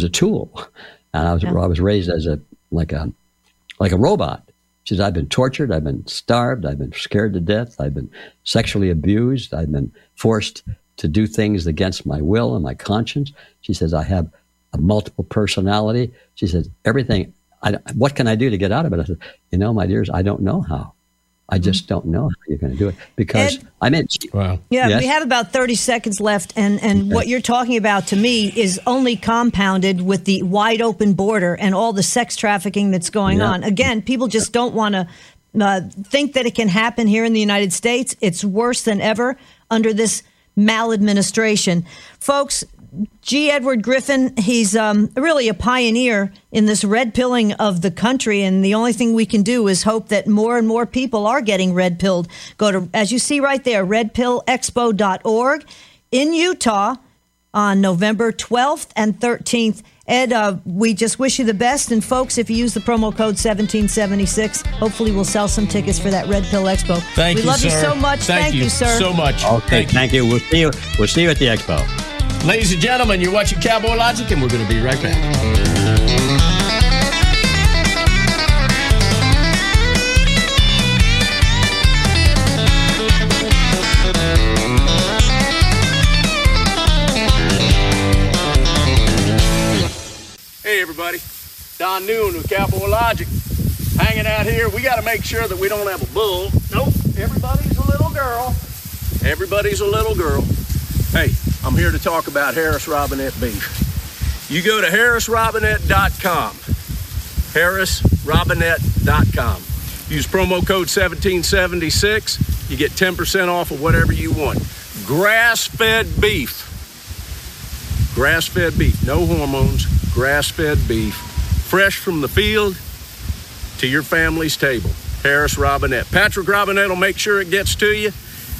tool, and I was raised as a robot. She said, I've been tortured, I've been starved, I've been scared to death, I've been sexually abused, I've been forced to do things against my will and my conscience. She says, I have a multiple personality. She says, everything What can I do to get out of it? I said, you know, my dears, I don't know how. I just don't know how you're going to do it because I'm in. Wow. Yeah, yes? We have about 30 seconds left. And what you're talking about to me is only compounded with the wide open border and all the sex trafficking that's going on. Again, people just don't want to think that it can happen here in the United States. It's worse than ever under this maladministration. Folks, G. Edward Griffin, he's really a pioneer in this red pilling of the country. And the only thing we can do is hope that more and more people are getting red pilled. Go to, as you see right there, redpillexpo.org in Utah on November 12th and 13th. Ed, we just wish you the best. And folks, if you use the promo code 1776, hopefully we'll sell some tickets for that Red Pill Expo. Thank you, sir. We love you so much. Thank you, sir. So much. Okay, thank you. We'll see you at the expo. Ladies and gentlemen, you're watching Cowboy Logic, and we're going to be right back. Hey everybody, Don Noon with Cowboy Logic, hanging out here. We got to make sure that we don't have a bull. Nope, everybody's a little girl. Everybody's a little girl. Hey, I'm here to talk about Harris Robinette beef. You go to harrisrobinette.com, harrisrobinette.com. Use promo code 1776, you get 10% off of whatever you want. Grass-fed beef. Grass-fed beef, no hormones. Grass-fed beef, fresh from the field to your family's table. Harris Robinette. Patrick Robinette will make sure it gets to you.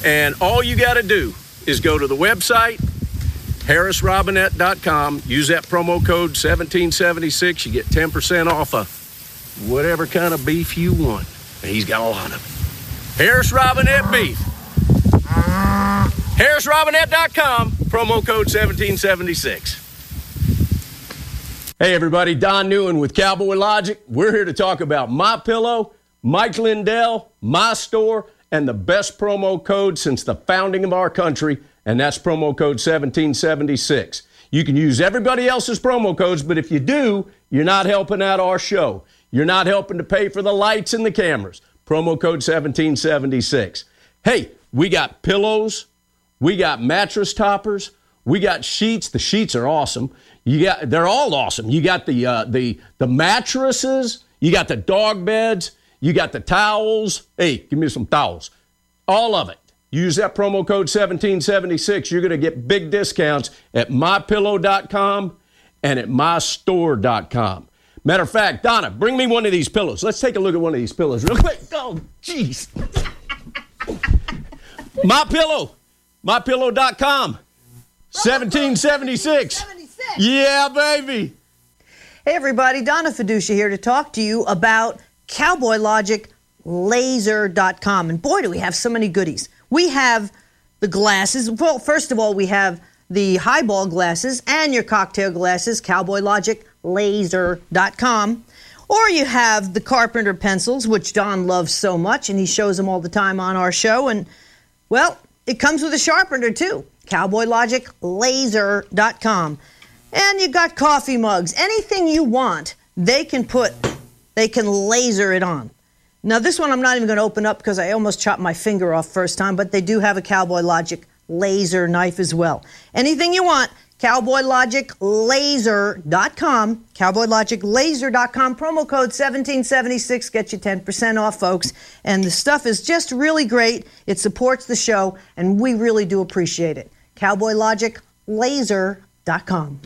And all you got to do is go to the website, harrisrobinette.com. Use that promo code 1776. You get 10% off of whatever kind of beef you want. And he's got a lot of it. Harris Robinette beef. harrisrobinette.com. Promo code 1776. Hey everybody, Don Newman with Cowboy Logic. We're here to talk about MyPillow, Mike Lindell, My Store, and the best promo code since the founding of our country, and that's promo code 1776. You can use everybody else's promo codes, but if you do, you're not helping out our show. You're not helping to pay for the lights and the cameras. Promo code 1776. Hey, we got pillows, we got mattress toppers, we got sheets. The sheets are awesome. They're all awesome. You got the mattresses, you got the dog beds, you got the towels. Hey, give me some towels. All of it. Use that promo code 1776. You're going to get big discounts at mypillow.com and at mystore.com. Matter of fact, Donna, bring me one of these pillows. Let's take a look at one of these pillows real quick. Oh, jeez. MyPillow. MyPillow.com. 1776. Yeah, baby. Hey, everybody. Donna Fiducia here to talk to you about Cowboy Logic Laser.com. And boy, do we have so many goodies. We have the glasses. Well, first of all, we have the highball glasses and your cocktail glasses, Cowboy Logic Laser.com. Or you have the carpenter pencils, which Don loves so much, and he shows them all the time on our show. And, well, it comes with a sharpener, too, Cowboy Logic Laser.com. And you got coffee mugs. Anything you want, they can laser it on. Now, this one I'm not even going to open up because I almost chopped my finger off first time, but they do have a Cowboy Logic laser knife as well. Anything you want, CowboyLogicLaser.com, CowboyLogicLaser.com, promo code 1776, gets you 10% off, folks. And the stuff is just really great. It supports the show, and we really do appreciate it. CowboyLogicLaser.com.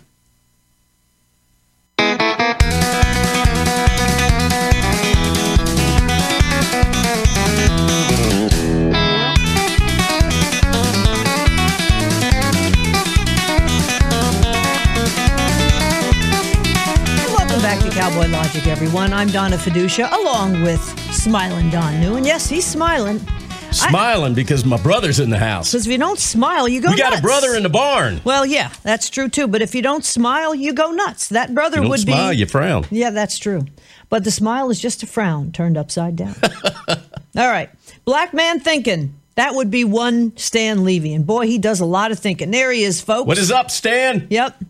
Welcome back to Cowboy Logic, everyone. I'm Donna Fiducia, along with Smiling Don New. And yes, he's smiling. Smiling because my brother's in the house. Because if you don't smile, you go nuts. We got a brother in the barn. Well, yeah, that's true, too. But if you don't smile, you go nuts. That brother would be... You don't smile, you frown. Yeah, that's true. But the smile is just a frown turned upside down. All right. Black man thinking. That would be one Stan Levy. And boy, he does a lot of thinking. There he is, folks. What is up, Stan? Yep.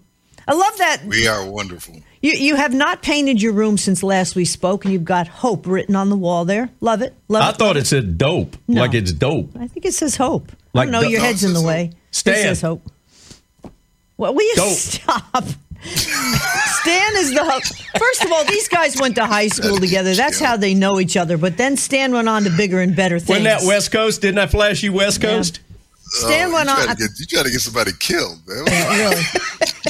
I love that. We are wonderful. You have not painted your room since last we spoke, and you've got hope written on the wall there. Love it. I thought it said dope. No. Like it's dope. I think it says hope. Like I don't know. Your head's in the way. Stan. It says hope. Well, will you stop? Stan is the hope. First of all, these guys went to high school together. That's how they know each other. But then Stan went on to bigger and better things. Wasn't that West Coast? Didn't I flash you West Coast? Yeah. Stan went on. You try to get somebody killed, man. Really.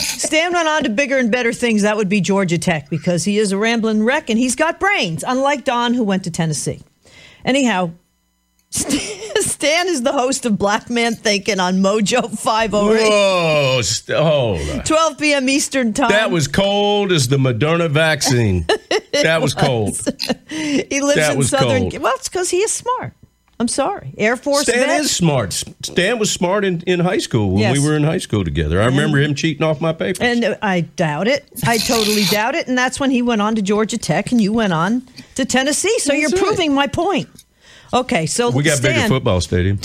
Stan went on to bigger and better things. That would be Georgia Tech, because he is a rambling wreck and he's got brains, unlike Don, who went to Tennessee. Anyhow, Stan is the host of Black Man Thinking on Mojo 508. Whoa, hold on. 12 p.m. Eastern Time. That was cold as the Moderna vaccine. That was cold. He lives in Southern. Cold. Well, it's because he is smart. I'm sorry. Air Force Stan vet. Is smart. Stan was smart in high school when we were in high school together. I remember him cheating off my papers. And I doubt it. I totally doubt it. And that's when he went on to Georgia Tech and you went on to Tennessee. So that's proving my point. Okay, so we got bigger football stadium.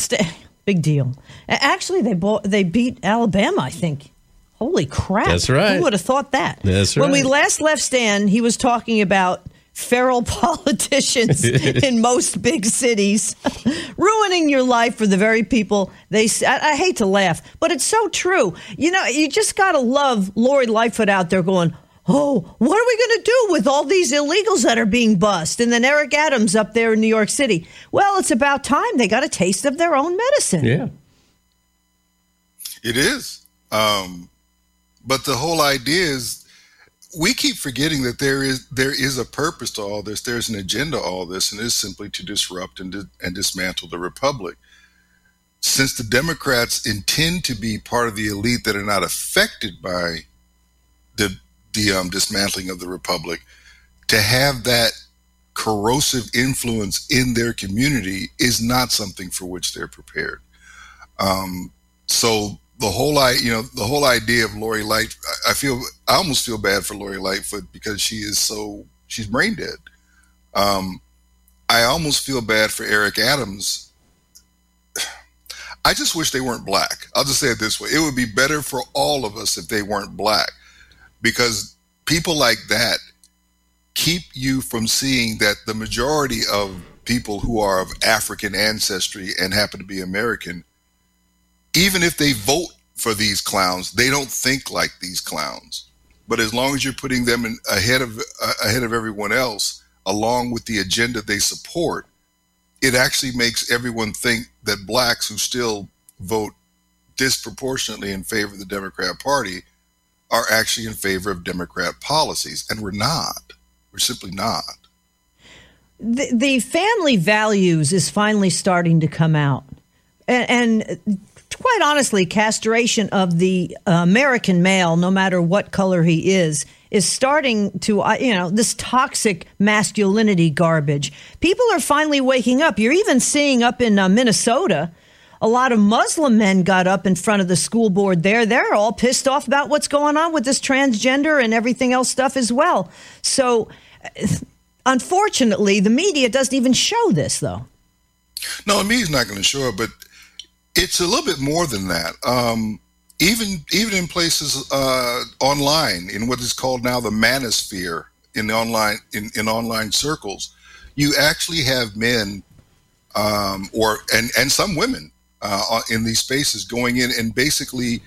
Big deal. Actually, they beat Alabama, I think. Holy crap. That's right. Who would have thought that? That's right. When we last left Stan, he was talking about feral politicians in most big cities, ruining your life for the very people they... I hate to laugh, but it's so true. You know, you just got to love Lori Lightfoot out there going, oh, what are we going to do with all these illegals that are being bussed? And then Eric Adams up there in New York City. Well, it's about time they got a taste of their own medicine. Yeah. It is. But the whole idea is, we keep forgetting that there is a purpose to all this. There's an agenda to all this, and it's simply to disrupt and dismantle the republic. Since the Democrats intend to be part of the elite that are not affected by the dismantling of the republic, to have that corrosive influence in their community is not something for which they're prepared. So the whole idea of Lori Lightfoot, I almost feel bad for Lori Lightfoot because she's brain dead. I almost feel bad for Eric Adams. I just wish they weren't black. I'll just say it this way. It would be better for all of us if they weren't black, because people like that keep you from seeing that the majority of people who are of African ancestry and happen to be American, even if they vote for these clowns, they don't think like these clowns. But as long as you're putting them ahead of everyone else, along with the agenda they support, it actually makes everyone think that blacks who still vote disproportionately in favor of the Democrat Party are actually in favor of Democrat policies. And we're not. We're simply not. The family values is finally starting to come out. And quite honestly, castration of the American male, no matter what color he is starting to, this toxic masculinity garbage. People are finally waking up. You're even seeing up in Minnesota, a lot of Muslim men got up in front of the school board there. They're all pissed off about what's going on with this transgender and everything else stuff as well. So, unfortunately, the media doesn't even show this, though. No, the media's not going to show it, but it's a little bit more than that. Even in places online, in what is called now the manosphere, in online circles, you actually have men or some women in these spaces going in and basically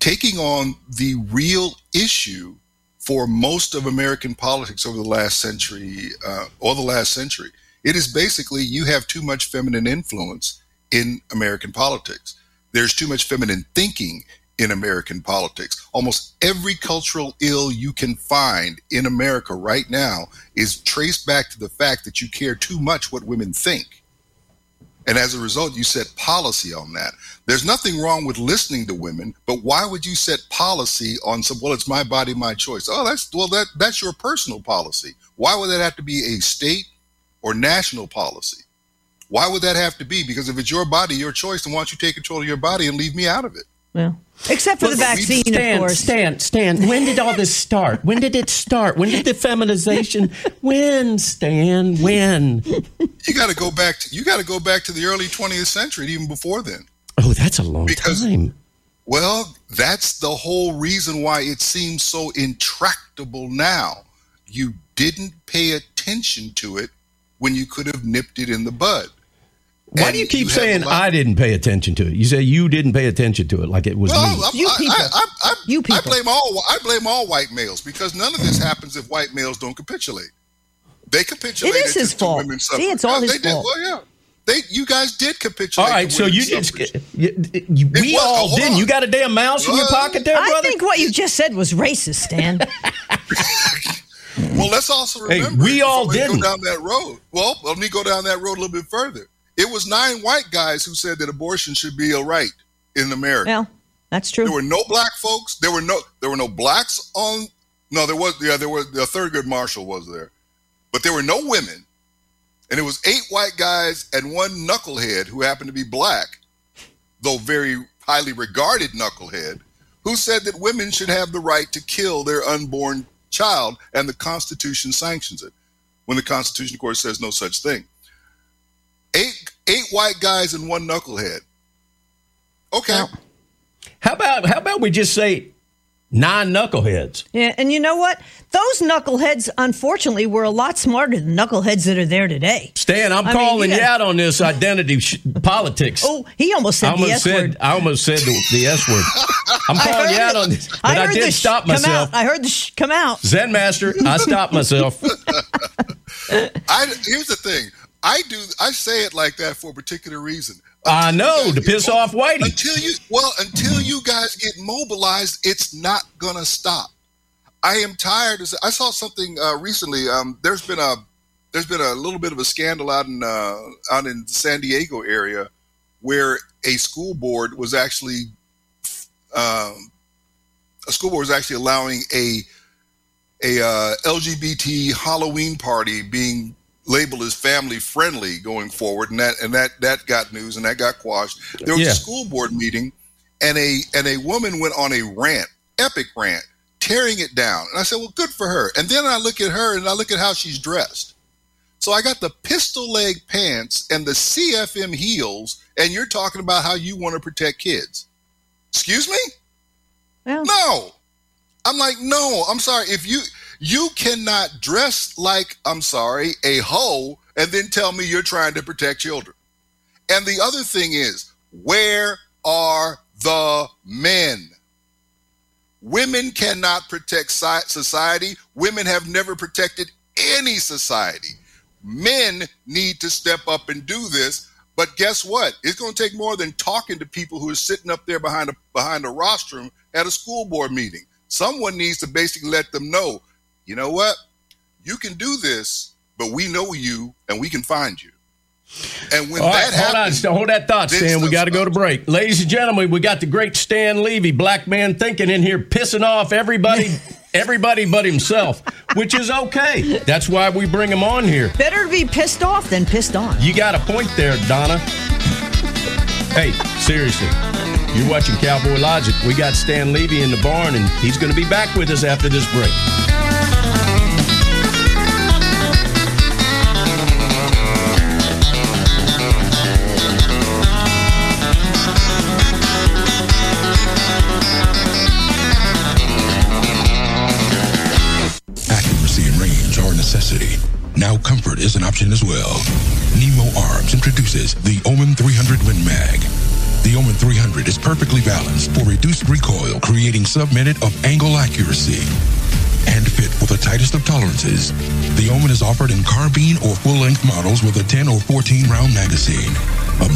taking on the real issue for most of American politics over the last century It is basically you have too much feminine influence in American politics. There's too much feminine thinking in American politics. Almost every cultural ill you can find in America right now is traced back to the fact that you care too much what women think. And as a result, you set policy on that. There's nothing wrong with listening to women, but why would you set policy on some, well, it's my body, my choice. Oh, that's your personal policy. Why would that have to be a state or national policy? Why would that have to be? Because if it's your body, your choice, then why don't you take control of your body and leave me out of it? Well, except for the vaccine, of course. Stan, when did all this start? When did it start? When did the feminization? When, Stan? When? You got to go back to the early 20th century, even before then. Oh, that's a long time. Well, that's the whole reason why it seems so intractable now. You didn't pay attention to it when you could have nipped it in the bud. Why do you keep saying I didn't pay attention to it? You say you didn't pay attention to it like it was me. You people. I blame all white males, because none of this happens if white males don't capitulate. They capitulated. It is his fault. See, it's all his fault. Well, yeah. You guys did capitulate. All right, so you just we all didn't. You got a damn mouse in your pocket there, brother? I think what you just said was racist, Stan. Well, let's also remember. Hey, we all didn't go down that road. Well, let me go down that road a little bit further. It was 9 white guys who said that abortion should be a right in America. Well, that's true. There were no black folks. There were no blacks on. No, there was. Yeah, there was. The Thurgood Marshall was there, but there were no women, and it was 8 white guys and 1 knucklehead who happened to be black, though very highly regarded knucklehead, who said that women should have the right to kill their unborn child, and the Constitution sanctions it. When the Constitution, of course, says no such thing. 8 white guys and 1 knucklehead. Okay. How about we just say 9 knuckleheads? Yeah, and you know what? Those knuckleheads, unfortunately, were a lot smarter than knuckleheads that are there today. Stan, I'm calling you out on this identity politics. Oh, he almost said the S word. I almost said the S word. I'm calling you out on this. But I did stop myself. I heard the come out. Zen Master, I stopped myself. Here's the thing. I say it like that for a particular reason. I know, to piss off Whitey. Until you guys get mobilized, it's not going to stop. I am tired. I saw something recently. There's been a little bit of a scandal out in the San Diego area where a school board was actually allowing a LGBT Halloween party being labeled as family friendly going forward, and that got news and that got quashed. There was a school board meeting, and a woman went on a rant, epic rant, tearing it down. And I said, well, good for her. And then I look at her and I look at how she's dressed. So I got the pistol leg pants and the CFM heels, and you're talking about how you want to protect kids. Excuse me? Well, no. I'm like, no, I'm sorry. If you cannot dress like, I'm sorry, a hoe, and then tell me you're trying to protect children. And the other thing is, where are the men? Women cannot protect society. Women have never protected any society. Men need to step up and do this. But guess what? It's going to take more than talking to people who are sitting up there behind a rostrum at a school board meeting. Someone needs to basically let them know, you know what? You can do this, but we know you, and we can find you. And when happens... Hold that thought, Stan. We got to go to break. Ladies and gentlemen, we got the great Stan Levy, black man thinking, in here pissing off everybody but himself, which is okay. That's why we bring him on here. Better be pissed off than pissed on. You got a point there, Donna. Hey, seriously. You're watching Cowboy Logic. We got Stan Levy in the barn, and he's going to be back with us after this break. Now comfort is an option as well. Nemo Arms introduces the Omen 300 Win Mag. The Omen 300 is perfectly balanced for reduced recoil, creating sub-minute of angle accuracy, and fit for the tightest of tolerances. The Omen is offered in carbine or full-length models with a 10 or 14-round magazine.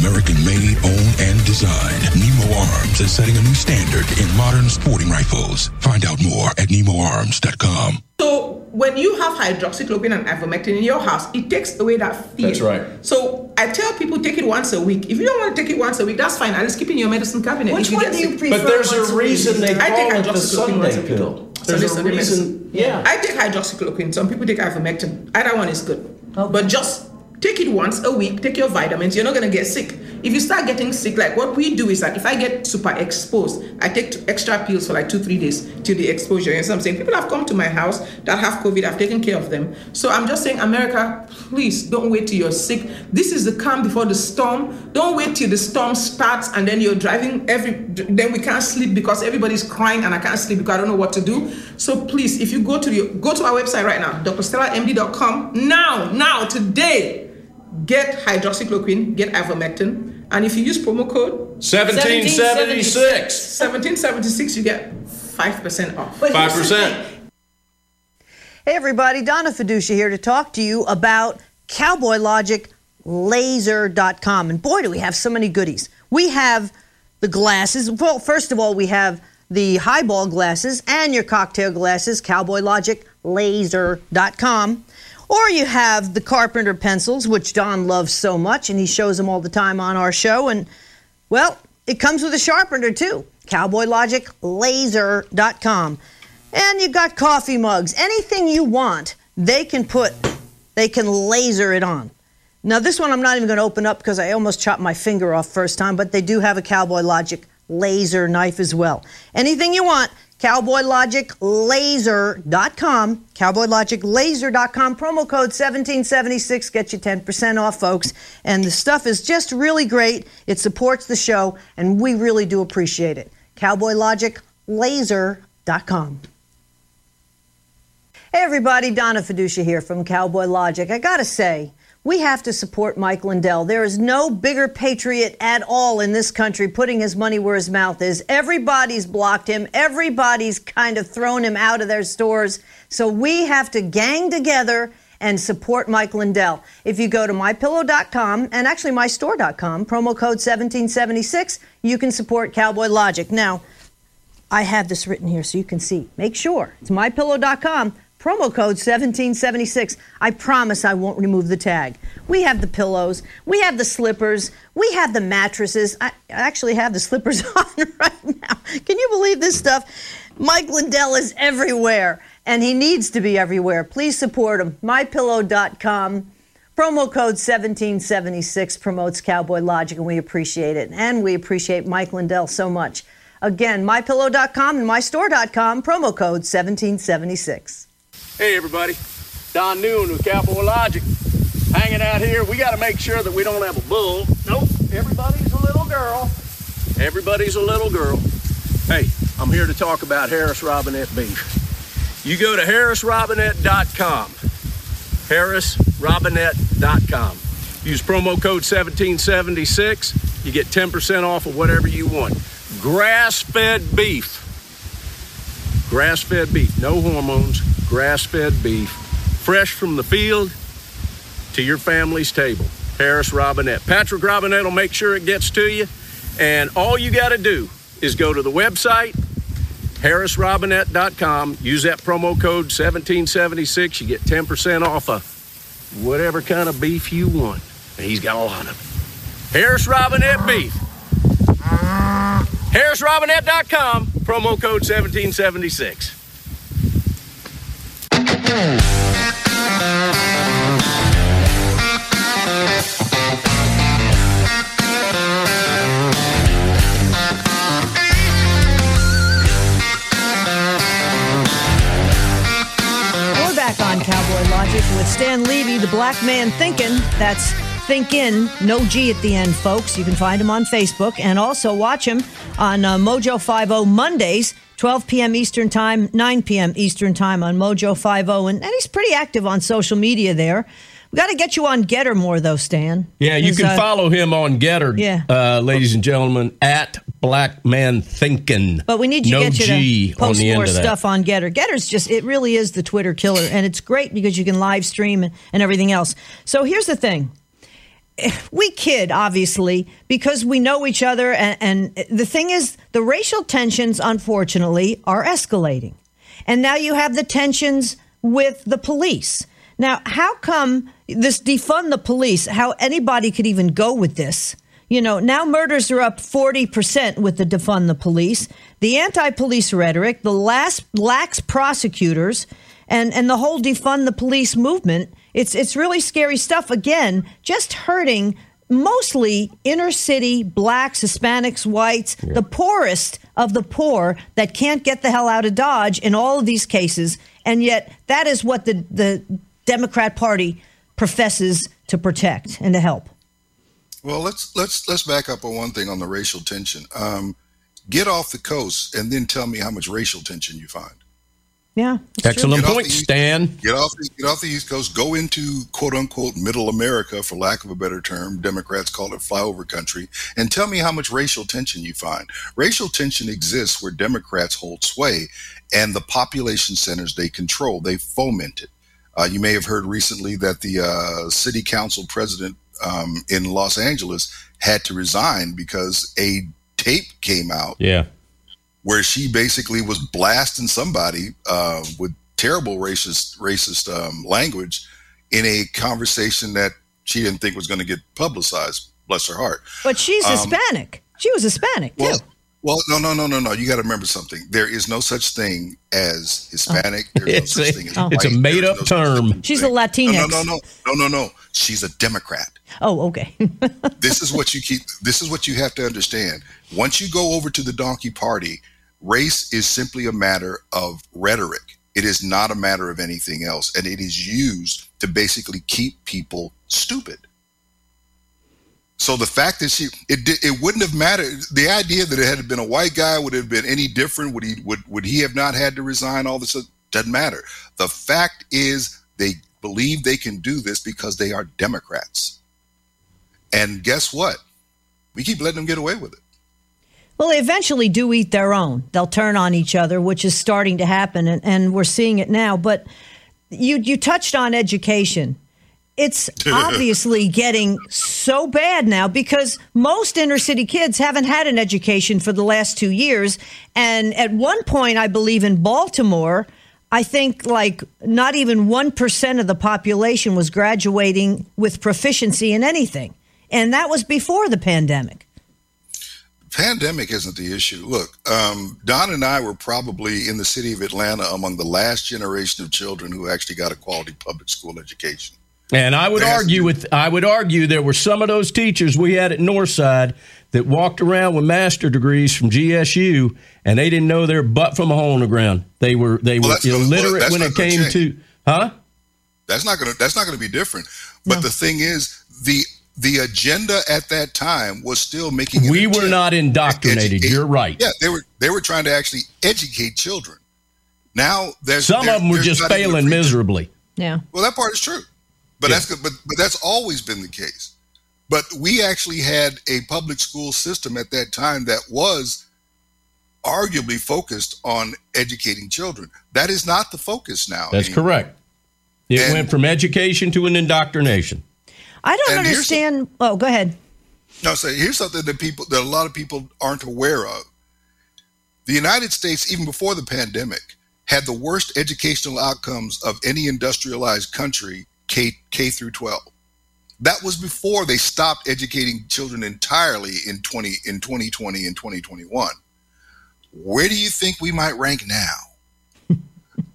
American-made, owned, and designed, Nemo Arms is setting a new standard in modern sporting rifles. Find out more at nemoarms.com. So when you have hydroxychloroquine and ivermectin in your house, it takes away that fear. That's right. So I tell people, take it once a week. If you don't want to take it once a week, that's fine. I'll just keep it in your medicine cabinet. Which one do you prefer? But there's a reason they call it the Sunday pill. There's a reason. Yeah. I take hydroxychloroquine. Some people take ivermectin. Either one is good. Okay. But just take it once a week. Take your vitamins. You're not going to get sick. If you start getting sick, like what we do is that if I get super exposed, I take extra pills for like 2-3 days till the exposure. You know what I'm saying? People have come to my house that have COVID. I've taken care of them. So I'm just saying, America, please don't wait till you're sick. This is the calm before the storm. Don't wait till the storm starts and then you're driving then we can't sleep because everybody's crying and I can't sleep because I don't know what to do. So please, if you go to our website right now, drstellamd.com, now, today, get hydroxychloroquine, get ivermectin, and if you use promo code 1776, you get 5% off. 5%. Hey everybody, Donna Fiducia here to talk to you about Cowboy Logic Laser.com. And boy, do we have so many goodies. We have the glasses. Well, first of all, we have the highball glasses and your cocktail glasses, Cowboy Logic Laser.com. Or you have the carpenter pencils, which Don loves so much, and he shows them all the time on our show. And, well, it comes with a sharpener, too, cowboylogiclaser.com. And you got coffee mugs. Anything you want, they can laser it on. Now, this one I'm not even going to open up because I almost chopped my finger off first time, but they do have a Cowboy Logic laser knife as well. Anything you want. CowboyLogicLaser.com, CowboyLogicLaser.com, promo code 1776, gets you 10% off, folks. And the stuff is just really great. It supports the show, and we really do appreciate it. CowboyLogicLaser.com. Hey, everybody, Donna Fiducia here from Cowboy Logic. I got to say, we have to support Mike Lindell. There is no bigger patriot at all in this country putting his money where his mouth is. Everybody's blocked him. Everybody's kind of thrown him out of their stores. So we have to gang together and support Mike Lindell. If you go to mypillow.com and actually mystore.com, promo code 1776, you can support Cowboy Logic. Now, I have this written here so you can see. Make sure. It's mypillow.com. Promo code 1776. I promise I won't remove the tag. We have the pillows. We have the slippers. We have the mattresses. I actually have the slippers on right now. Can you believe this stuff? Mike Lindell is everywhere, and he needs to be everywhere. Please support him. MyPillow.com. Promo code 1776 promotes Cowboy Logic, and we appreciate it. And we appreciate Mike Lindell so much. Again, MyPillow.com and MyStore.com. Promo code 1776. Hey everybody, Don Noon with Cowboy Logic, hanging out here. We got to make sure that we don't have a bull. Nope, everybody's a little girl. Everybody's a little girl. Hey, I'm here to talk about Harris Robinette beef. You go to harrisrobinette.com, harrisrobinette.com. Use promo code 1776, you get 10% off of whatever you want. Grass-fed beef. Grass-fed beef, no hormones, grass-fed beef, fresh from the field to your family's table. Harris Robinette. Patrick Robinette will make sure it gets to you, and all you got to do is go to the website, harrisrobinette.com, use that promo code 1776, you get 10% off of whatever kind of beef you want, and he's got a lot of it. Harris Robinette beef. HarrisRobinette.com, promo code 1776. We're back on Cowboy Logic with Stan Levy, the black man thinking. That's Thinkin, no G at the end, folks. You can find him on Facebook and also watch him on Mojo 50 Mondays, 12 p.m. Eastern Time, 9 p.m. Eastern Time on Mojo 50. And he's pretty active on social media there. We got to get you on Getter more, though, Stan. Yeah, you can follow him on Getter, ladies and gentlemen, at Black Man Thinkin. But we need you to get you to post more stuff on Getter. Getter's just, it really is the Twitter killer. And it's great because you can live stream and everything else. So here's the thing. We kid, obviously, because we know each other. And the thing is, the racial tensions, unfortunately, are escalating. And now you have the tensions with the police. Now, how come this defund the police, how anybody could even go with this? You know, now murders are up 40% with the defund the police, the anti-police rhetoric, the lax prosecutors, and the whole defund the police movement. It's really scary stuff, again, just hurting mostly inner city blacks, Hispanics, whites, the poorest of the poor that can't get the hell out of Dodge in all of these cases. And yet that is what the Democrat Party professes to protect and to help. Well, let's back up on one thing on the racial tension. Get off the coast and then tell me how much racial tension you find. Yeah. Excellent point, Stan. Get off the East Coast, go into quote-unquote middle America, for lack of a better term. Democrats call it flyover country. And tell me how much racial tension you find. Racial tension exists where Democrats hold sway and the population centers they control. They foment it. You may have heard recently that the city council president in Los Angeles had to resign because a tape came out. Yeah. Where she basically was blasting somebody with terrible racist language in a conversation that she didn't think was going to get publicized. Bless her heart. But she's Hispanic. She was Hispanic too. Well, no. You got to remember something. There is no such thing as Hispanic. There's no such thing as white. It's a made-up term. She's a Latinx. No. She's a Democrat. Oh, okay. This is what you have to understand. Once you go over to the donkey party. Race is simply a matter of rhetoric. It is not a matter of anything else. And it is used to basically keep people stupid. So the fact that it wouldn't have mattered. The idea that it had been a white guy would have been any different. Would he have not had to resign? All this doesn't matter. The fact is they believe they can do this because they are Democrats. And guess what? We keep letting them get away with it. Well, they eventually do eat their own. They'll turn on each other, which is starting to happen, and we're seeing it now. But you touched on education. It's obviously getting so bad now because most inner city kids haven't had an education for the last 2 years. And at one point, I believe in Baltimore, I think like not even 1% of the population was graduating with proficiency in anything. And that was before the pandemic. Pandemic isn't the issue. Look, Don and I were probably in the city of Atlanta among the last generation of children who actually got a quality public school education. And I would argue there were some of those teachers we had at Northside that walked around with master degrees from GSU and they didn't know their butt from a hole in the ground. They were illiterate when it came to That's not going to be different. But the thing is the agenda at that time was still making. We were not indoctrinated. You're right. Yeah, they were trying to actually educate children. Now there's some of them were just failing miserably. Yeah. Well, that part is true, but that's good. But that's always been the case. But we actually had a public school system at that time that was arguably focused on educating children. That is not the focus now. That's anymore. Correct. It went from education to an indoctrination. I don't understand. Oh, go ahead. No, so here's something that a lot of people aren't aware of. The United States, even before the pandemic, had the worst educational outcomes of any industrialized country, K through 12. That was before they stopped educating children entirely in 2020 and 2021. Where do you think we might rank now?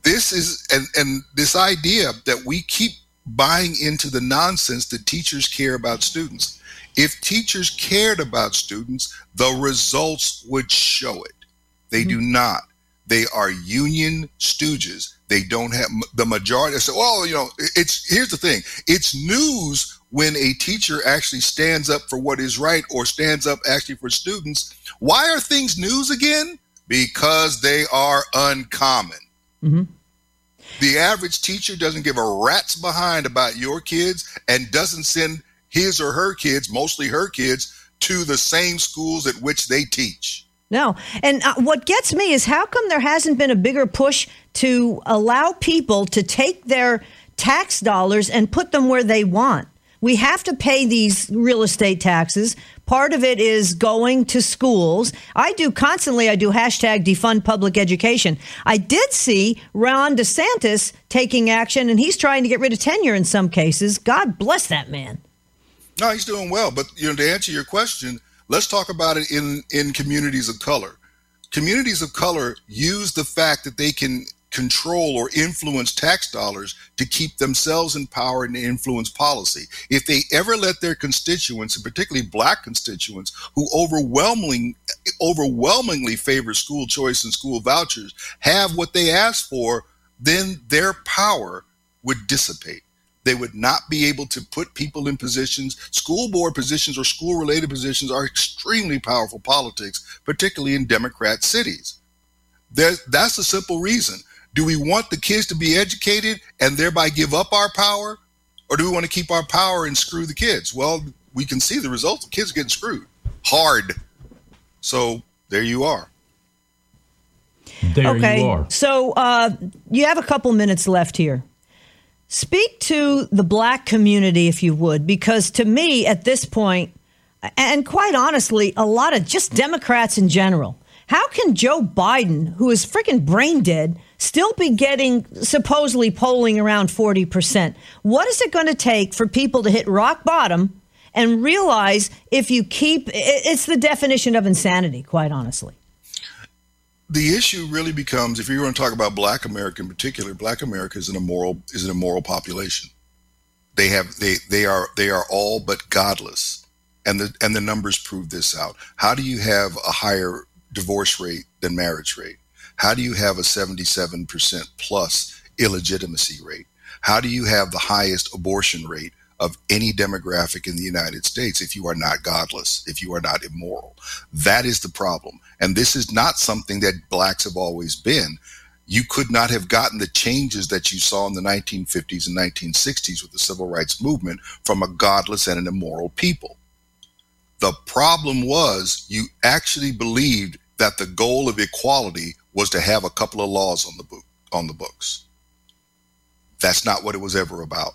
This is and this idea that we keep buying into the nonsense that teachers care about students. If teachers cared about students, the results would show it. They do not. They are union stooges. They don't have the majority. So, well, here's the thing. It's news when a teacher actually stands up for what is right or stands up actually for students. Why are things news again? Because they are uncommon. Mm-hmm. The average teacher doesn't give a rat's behind about your kids and doesn't send his or her kids, mostly her kids, to the same schools at which they teach. No. And what gets me is how come there hasn't been a bigger push to allow people to take their tax dollars and put them where they want? We have to pay these real estate taxes. Part of it is going to schools. I do hashtag defund public education. I did see Ron DeSantis taking action, and he's trying to get rid of tenure in some cases. God bless that man. No, he's doing well. But to answer your question, let's talk about it in communities of color. Communities of color use the fact that they can control or influence tax dollars to keep themselves in power and influence policy. If they ever let their constituents, and particularly black constituents, who overwhelmingly favor school choice and school vouchers, have what they ask for, then their power would dissipate. They would not be able to put people in positions. School board positions or school-related positions are extremely powerful politics, particularly in Democrat cities. That's the simple reason. Do we want the kids to be educated and thereby give up our power? Or do we want to keep our power and screw the kids? Well, we can see the results. The kids are getting screwed hard. So there you are. Okay. So you have a couple minutes left here. Speak to the black community, if you would, because to me at this point, and quite honestly, a lot of just Democrats in general, how can Joe Biden, who is freaking brain dead, still be getting supposedly polling around 40%? What is it going to take for people to hit rock bottom and realize if you keep, it's the definition of insanity, quite honestly. The issue really becomes, if you're going to talk about Black America in particular, Black America is an immoral population. They are all but godless, and the numbers prove this out. How do you have a higher divorce rate than marriage rate? How do you have a 77% plus illegitimacy rate? How do you have the highest abortion rate of any demographic in the United States if you are not godless, if you are not immoral? That is the problem. And this is not something that blacks have always been. You could not have gotten the changes that you saw in the 1950s and 1960s with the civil rights movement from a godless and an immoral people. The problem was you actually believed that the goal of equality was to have a couple of laws on the books. That's not what it was ever about.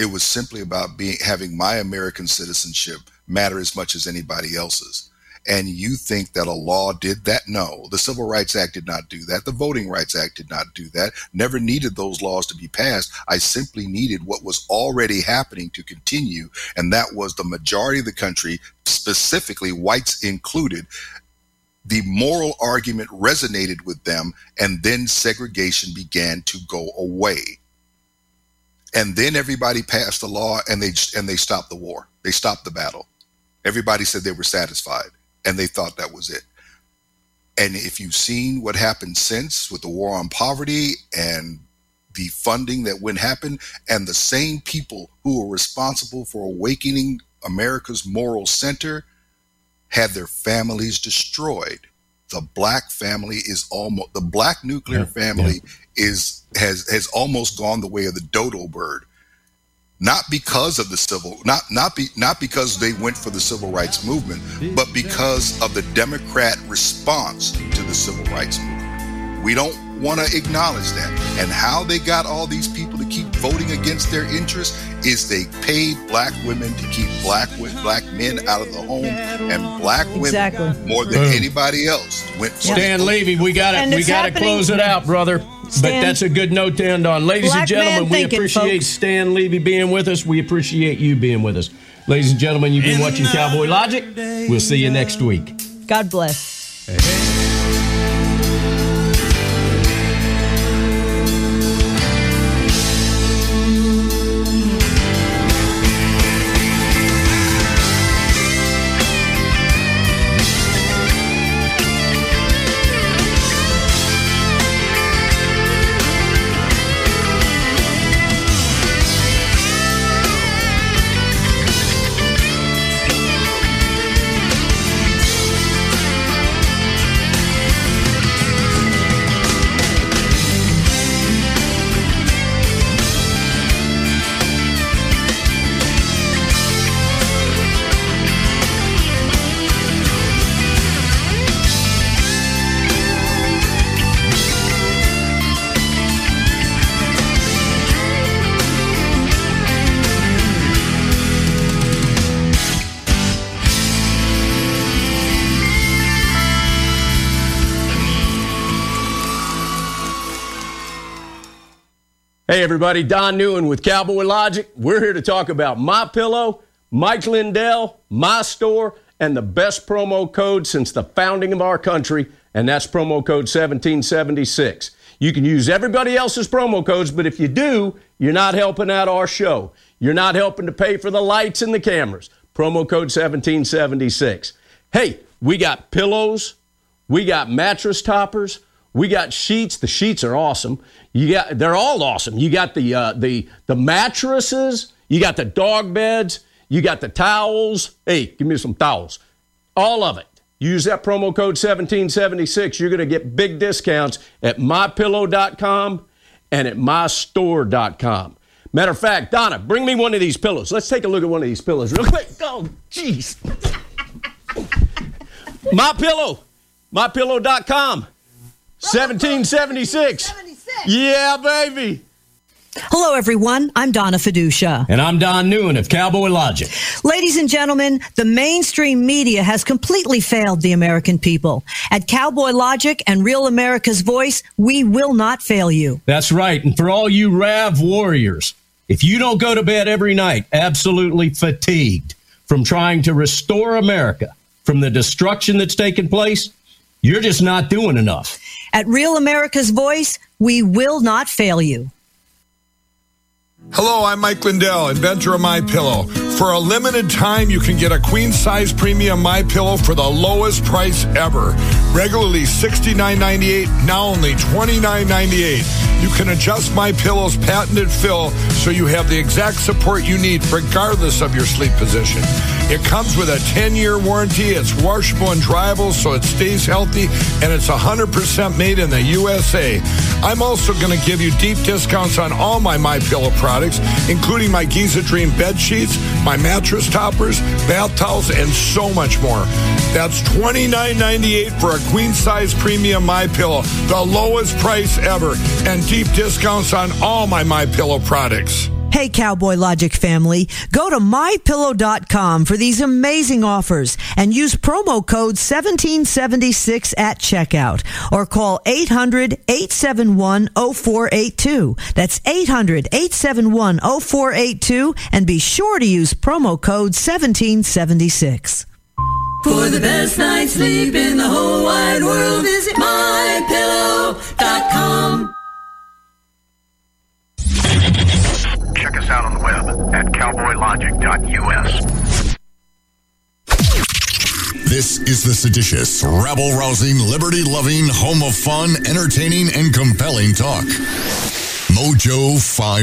It was simply about having my American citizenship matter as much as anybody else's. And you think that a law did that? No, the Civil Rights Act did not do that. The Voting Rights Act did not do that. Never needed those laws to be passed. I simply needed what was already happening to continue. And that was the majority of the country, specifically whites included. The moral argument resonated with them. And then segregation began to go away. And then everybody passed the law and they stopped the war. They stopped the battle. Everybody said they were satisfied and they thought that was it. And if you've seen what happened since with the war on poverty and the funding that wouldn't happen, and the same people who were responsible for awakening America's moral center had their families destroyed. The black family is almost, the black nuclear family has almost gone the way of the dodo bird, not because they went for the civil rights movement, but because of the Democrat response to the civil rights movement. We don't want to acknowledge that. And how they got all these people to keep voting against their interests is they paid black women to keep black men out of the home, and black women more than anybody else went. Stan Levy, we got to close it out, brother. But that's a good note to end on. Ladies and gentlemen, we appreciate Stan Levy being with us. We appreciate you being with us. Ladies and gentlemen, you've been watching Cowboy Logic. We'll see you next week. God bless. Hey. Hey everybody, Don Newman with Cowboy Logic. We're here to talk about MyPillow, Mike Lindell, MyStore, and the best promo code since the founding of our country, and that's promo code 1776. You can use everybody else's promo codes, but if you do, you're not helping out our show. You're not helping to pay for the lights and the cameras. Promo code 1776. Hey, we got pillows. We got mattress toppers. We got sheets. The sheets are awesome. They're all awesome. You got the mattresses. You got the dog beds. You got the towels. Hey, give me some towels. All of it. Use that promo code 1776. You're going to get big discounts at mypillow.com and at mystore.com. Matter of fact, Donna, bring me one of these pillows. Let's take a look at one of these pillows real quick. Oh, jeez. MyPillow. MyPillow.com. 1776. 76. Yeah, baby. Hello, everyone. I'm Donna Fiducia. And I'm Don Newman of Cowboy Logic. Ladies and gentlemen, the mainstream media has completely failed the American people. At Cowboy Logic and Real America's Voice, we will not fail you. That's right. And for all you RAV warriors, if you don't go to bed every night absolutely fatigued from trying to restore America from the destruction that's taken place, you're just not doing enough. At Real America's Voice, we will not fail you. Hello, I'm Mike Lindell, inventor of MyPillow. For a limited time, you can get a queen-size premium MyPillow for the lowest price ever. Regularly $69.98, now only $29.98. You can adjust MyPillow's patented fill so you have the exact support you need regardless of your sleep position. It comes with a 10-year warranty, it's washable and dryable so it stays healthy, and it's 100% made in the USA. I'm also going to give you deep discounts on all my MyPillow products, including my Giza Dream bed sheets, my mattress toppers, bath towels, and so much more. That's $29.98 for a queen-size premium MyPillow, the lowest price ever, and deep discounts on all my MyPillow products. Hey, Cowboy Logic family, go to MyPillow.com for these amazing offers and use promo code 1776 at checkout or call 800-871-0482. That's 800-871-0482 and be sure to use promo code 1776. For the best night's sleep in the whole wide world, visit MyPillow.com. Check us out on the web at cowboylogic.us. This is the seditious, rabble-rousing, liberty-loving, home of fun, entertaining, and compelling talk. Mojo 5.